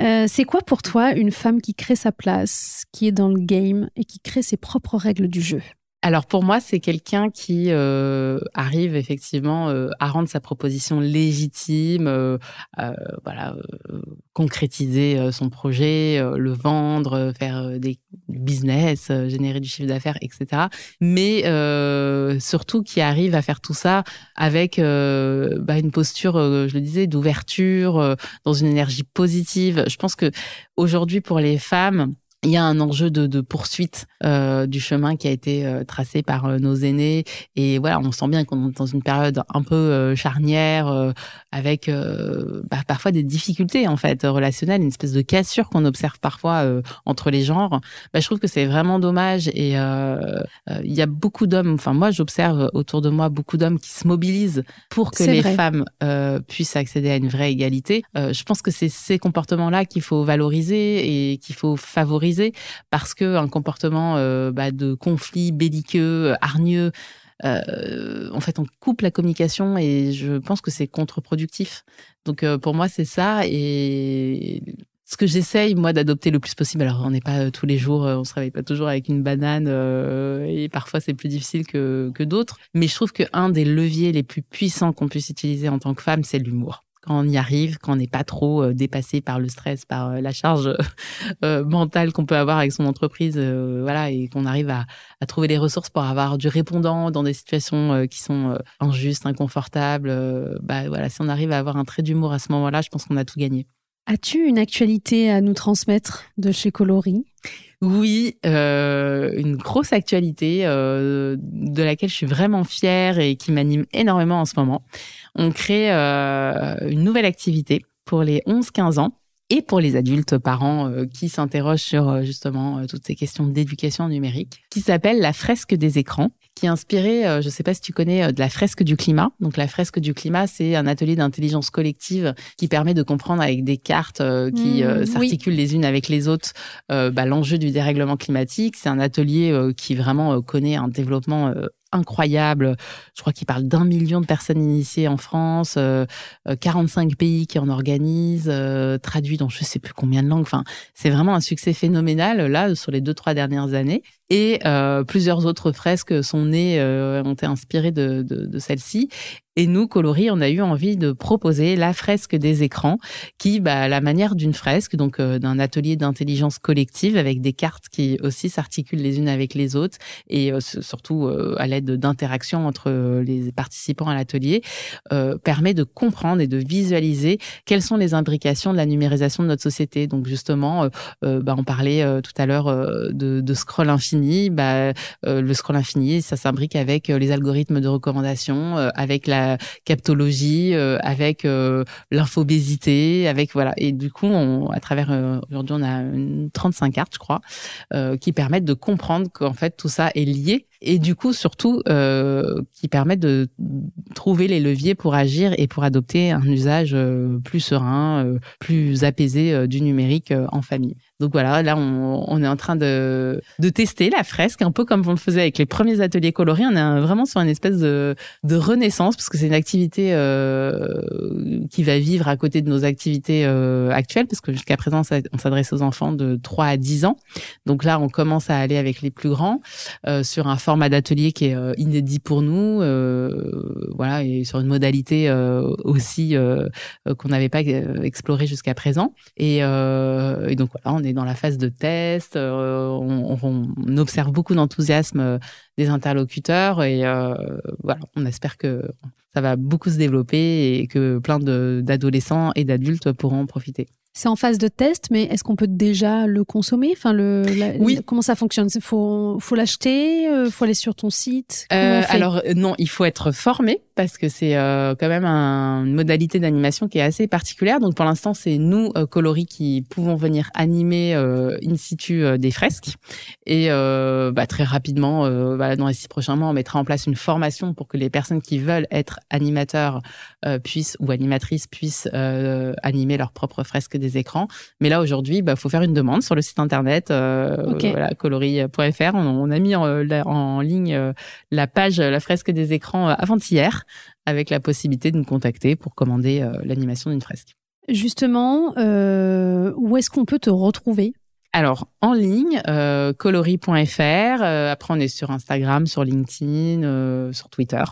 euh, c'est quoi pour toi une femme qui crée sa place, qui est dans le game et qui crée ses propres règles du jeu ? Alors pour moi, c'est quelqu'un qui euh, arrive effectivement euh, à rendre sa proposition légitime, euh, euh, voilà, euh, concrétiser euh, son projet, euh, le vendre, euh, faire euh, des business, euh, générer du chiffre d'affaires, et cetera. Mais euh, surtout qui arrive à faire tout ça avec euh, bah, une posture, euh, je le disais, d'ouverture, euh, dans une énergie positive. Je pense que aujourd'hui pour les femmes, il y a un enjeu de, de poursuite euh, du chemin qui a été euh, tracé par euh, nos aînés. Et voilà, on sent bien qu'on est dans une période un peu euh, charnière, euh, avec euh, bah, parfois des difficultés en fait relationnelles, une espèce de cassure qu'on observe parfois euh, entre les genres. Bah, je trouve que c'est vraiment dommage. Et euh, euh, il y a beaucoup d'hommes, enfin moi j'observe autour de moi beaucoup d'hommes qui se mobilisent pour que les femmes euh, puissent accéder à une vraie égalité. Euh, je pense que c'est ces comportements-là qu'il faut valoriser et qu'il faut favoriser. Parce que un comportement euh, bah, de conflit belliqueux, hargneux, euh, en fait, on coupe la communication et je pense que c'est contre-productif. Donc, euh, pour moi, c'est ça. Et ce que j'essaye, moi, d'adopter le plus possible, alors on n'est pas euh, tous les jours, euh, on ne se réveille pas toujours avec une banane euh, et parfois c'est plus difficile que, que d'autres. Mais je trouve qu'un des leviers les plus puissants qu'on puisse utiliser en tant que femme, c'est l'humour. Quand on y arrive, quand on n'est pas trop euh, dépassé par le stress, par euh, la charge euh, mentale qu'on peut avoir avec son entreprise, euh, voilà, et qu'on arrive à, à trouver les ressources pour avoir du répondant dans des situations euh, qui sont euh, injustes, inconfortables. Euh, bah voilà, si on arrive à avoir un trait d'humour à ce moment-là, je pense qu'on a tout gagné. As-tu une actualité à nous transmettre de chez Colori ? Oui, euh, une grosse actualité euh, de laquelle je suis vraiment fière et qui m'anime énormément en ce moment. On crée euh, une nouvelle activité pour les onze quinze ans. Et pour les adultes parents euh, qui s'interrogent sur euh, justement euh, toutes ces questions d'éducation numérique, qui s'appelle la fresque des écrans, qui est inspirée, euh, je ne sais pas si tu connais, euh, de la fresque du climat. Donc la fresque du climat, c'est un atelier d'intelligence collective qui permet de comprendre avec des cartes euh, qui euh, mmh, s'articulent oui. les unes avec les autres euh, bah, l'enjeu du dérèglement climatique. C'est un atelier euh, qui vraiment euh, connaît un développement euh, incroyable. Je crois qu'il parle d'un million de personnes initiées en France, euh, quarante-cinq pays qui en organisent, euh, traduit dans je ne sais plus combien de langues. Enfin, c'est vraiment un succès phénoménal, là, sur les deux, trois dernières années. Et euh, plusieurs autres fresques sont nées, euh, ont été inspirées de, de, de celle-ci. Et nous, Colori, on a eu envie de proposer la fresque des écrans, qui, bah, à la manière d'une fresque, donc euh, d'un atelier d'intelligence collective avec des cartes qui aussi s'articulent les unes avec les autres, et euh, surtout euh, à l'aide d'interactions entre les participants à l'atelier, euh, permet de comprendre et de visualiser quelles sont les imbrications de la numérisation de notre société. Donc justement, euh, bah, on parlait euh, tout à l'heure euh, de, de scroll infini. Bah, euh, le scroll infini, ça s'imbrique avec euh, les algorithmes de recommandation, euh, avec la captologie, euh, avec euh, l'infobésité, avec voilà. Et du coup, on, à travers euh, aujourd'hui, on a une trente-cinq cartes, je crois, euh, qui permettent de comprendre qu'en fait tout ça est lié. Et du coup, surtout, euh, qui permettent de trouver les leviers pour agir et pour adopter un usage euh, plus serein, euh, plus apaisé euh, du numérique euh, en famille. Donc voilà, là, on, on est en train de, de tester la fresque, un peu comme on le faisait avec les premiers ateliers colorés. On est vraiment sur une espèce de, de renaissance, parce que c'est une activité euh, qui va vivre à côté de nos activités euh, actuelles, parce que jusqu'à présent, on s'adresse aux enfants de trois à dix ans. Donc là, on commence à aller avec les plus grands euh, sur un format d'atelier qui est euh, inédit pour nous, euh, voilà, et sur une modalité euh, aussi euh, qu'on n'avait pas explorée jusqu'à présent. Et, euh, et donc voilà, on est dans la phase de test, euh, on, on observe beaucoup d'enthousiasme des interlocuteurs et euh, voilà, on espère que ça va beaucoup se développer et que plein de, d'adolescents et d'adultes pourront en profiter. C'est en phase de test, mais est-ce qu'on peut déjà le consommer ? Enfin, le, la, oui. le, comment ça fonctionne ? Il faut, faut l'acheter ? Il faut aller sur ton site ? euh, Alors non, il faut être formé. parce que c'est euh, quand même un, une modalité d'animation qui est assez particulière. Donc pour l'instant, c'est nous, euh, Colori, qui pouvons venir animer euh, in situ euh, des fresques. Et euh, bah, très rapidement, euh, bah, dans les six prochains mois, on mettra en place une formation pour que les personnes qui veulent être animateurs euh, puissent ou animatrices puissent euh, animer leurs propres fresques des écrans. Mais là, aujourd'hui, il bah, faut faire une demande sur le site internet euh, okay. voilà, colori point fr. On, on a mis en, en ligne euh, la page, la fresque des écrans euh, avant-hier, avec la possibilité de nous contacter pour commander euh, l'animation d'une fresque. Justement, euh, où est-ce qu'on peut te retrouver ? Alors, en ligne, euh, colori point fr. Euh, après, on est sur Instagram, sur LinkedIn, euh, sur Twitter.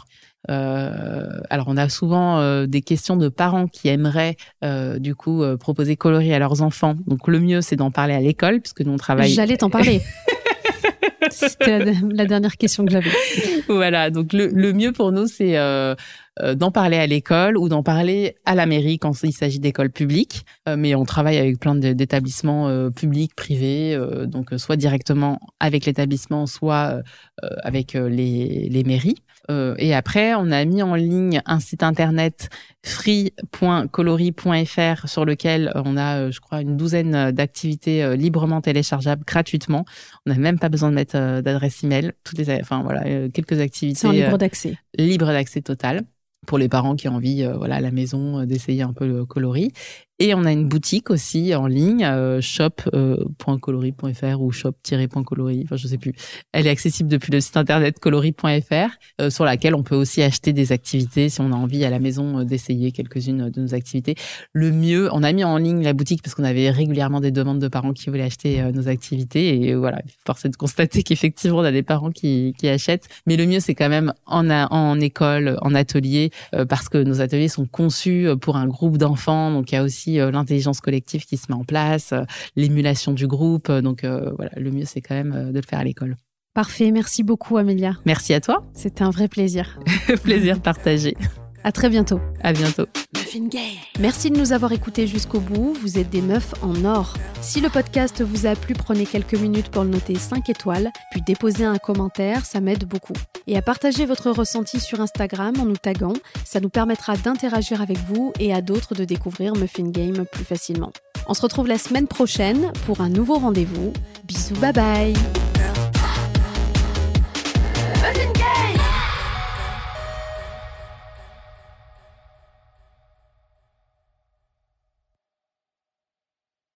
Euh, alors, on a souvent euh, des questions de parents qui aimeraient, euh, du coup, euh, proposer Colori à leurs enfants. Donc, le mieux, c'est d'en parler à l'école, puisque nous, on travaille... J'allais t'en parler. C'était la, la dernière question que j'avais. Voilà, donc le, le mieux pour nous, c'est... Euh, d'en parler à l'école ou d'en parler à la mairie quand il s'agit d'écoles publiques. Mais on travaille avec plein d'établissements publics, privés, donc soit directement avec l'établissement, soit avec les, les mairies. Et après, on a mis en ligne un site internet free point colori point fr sur lequel on a, je crois, une douzaine d'activités librement téléchargeables gratuitement. On n'a même pas besoin de mettre d'adresse email. Toutes les, enfin voilà, quelques activités. C'est en libre d'accès. Libre d'accès total. Pour les parents qui ont envie, euh, voilà, à la maison, euh, d'essayer un peu le Colori. Et on a une boutique aussi en ligne, euh, shop point colori point fr ou shop-colori, enfin je sais plus. Elle est accessible depuis le site internet colori point fr, euh, sur laquelle on peut aussi acheter des activités si on a envie à la maison euh, d'essayer quelques-unes de nos activités. Le mieux, on a mis en ligne la boutique parce qu'on avait régulièrement des demandes de parents qui voulaient acheter euh, nos activités. Et voilà, force est de constater qu'effectivement, on a des parents qui, qui achètent. Mais le mieux, c'est quand même en, a, en école, en atelier, euh, parce que nos ateliers sont conçus pour un groupe d'enfants. Donc, il y a aussi l'intelligence collective qui se met en place, l'émulation du groupe. Donc euh, voilà, le mieux, c'est quand même de le faire à l'école. Parfait. Merci beaucoup, Amélia. Merci à toi. C'était un vrai plaisir. Plaisir partagé. À très bientôt. À bientôt. Meuf in Gay. Merci de nous avoir écoutés jusqu'au bout. Vous êtes des meufs en or. Si le podcast vous a plu, prenez quelques minutes pour le noter cinq étoiles, puis déposez un commentaire, ça m'aide beaucoup. Et à partager votre ressenti sur Instagram en nous taguant, ça nous permettra d'interagir avec vous et à d'autres de découvrir Meuf in Game plus facilement. On se retrouve la semaine prochaine pour un nouveau rendez-vous. Bisous, bye bye.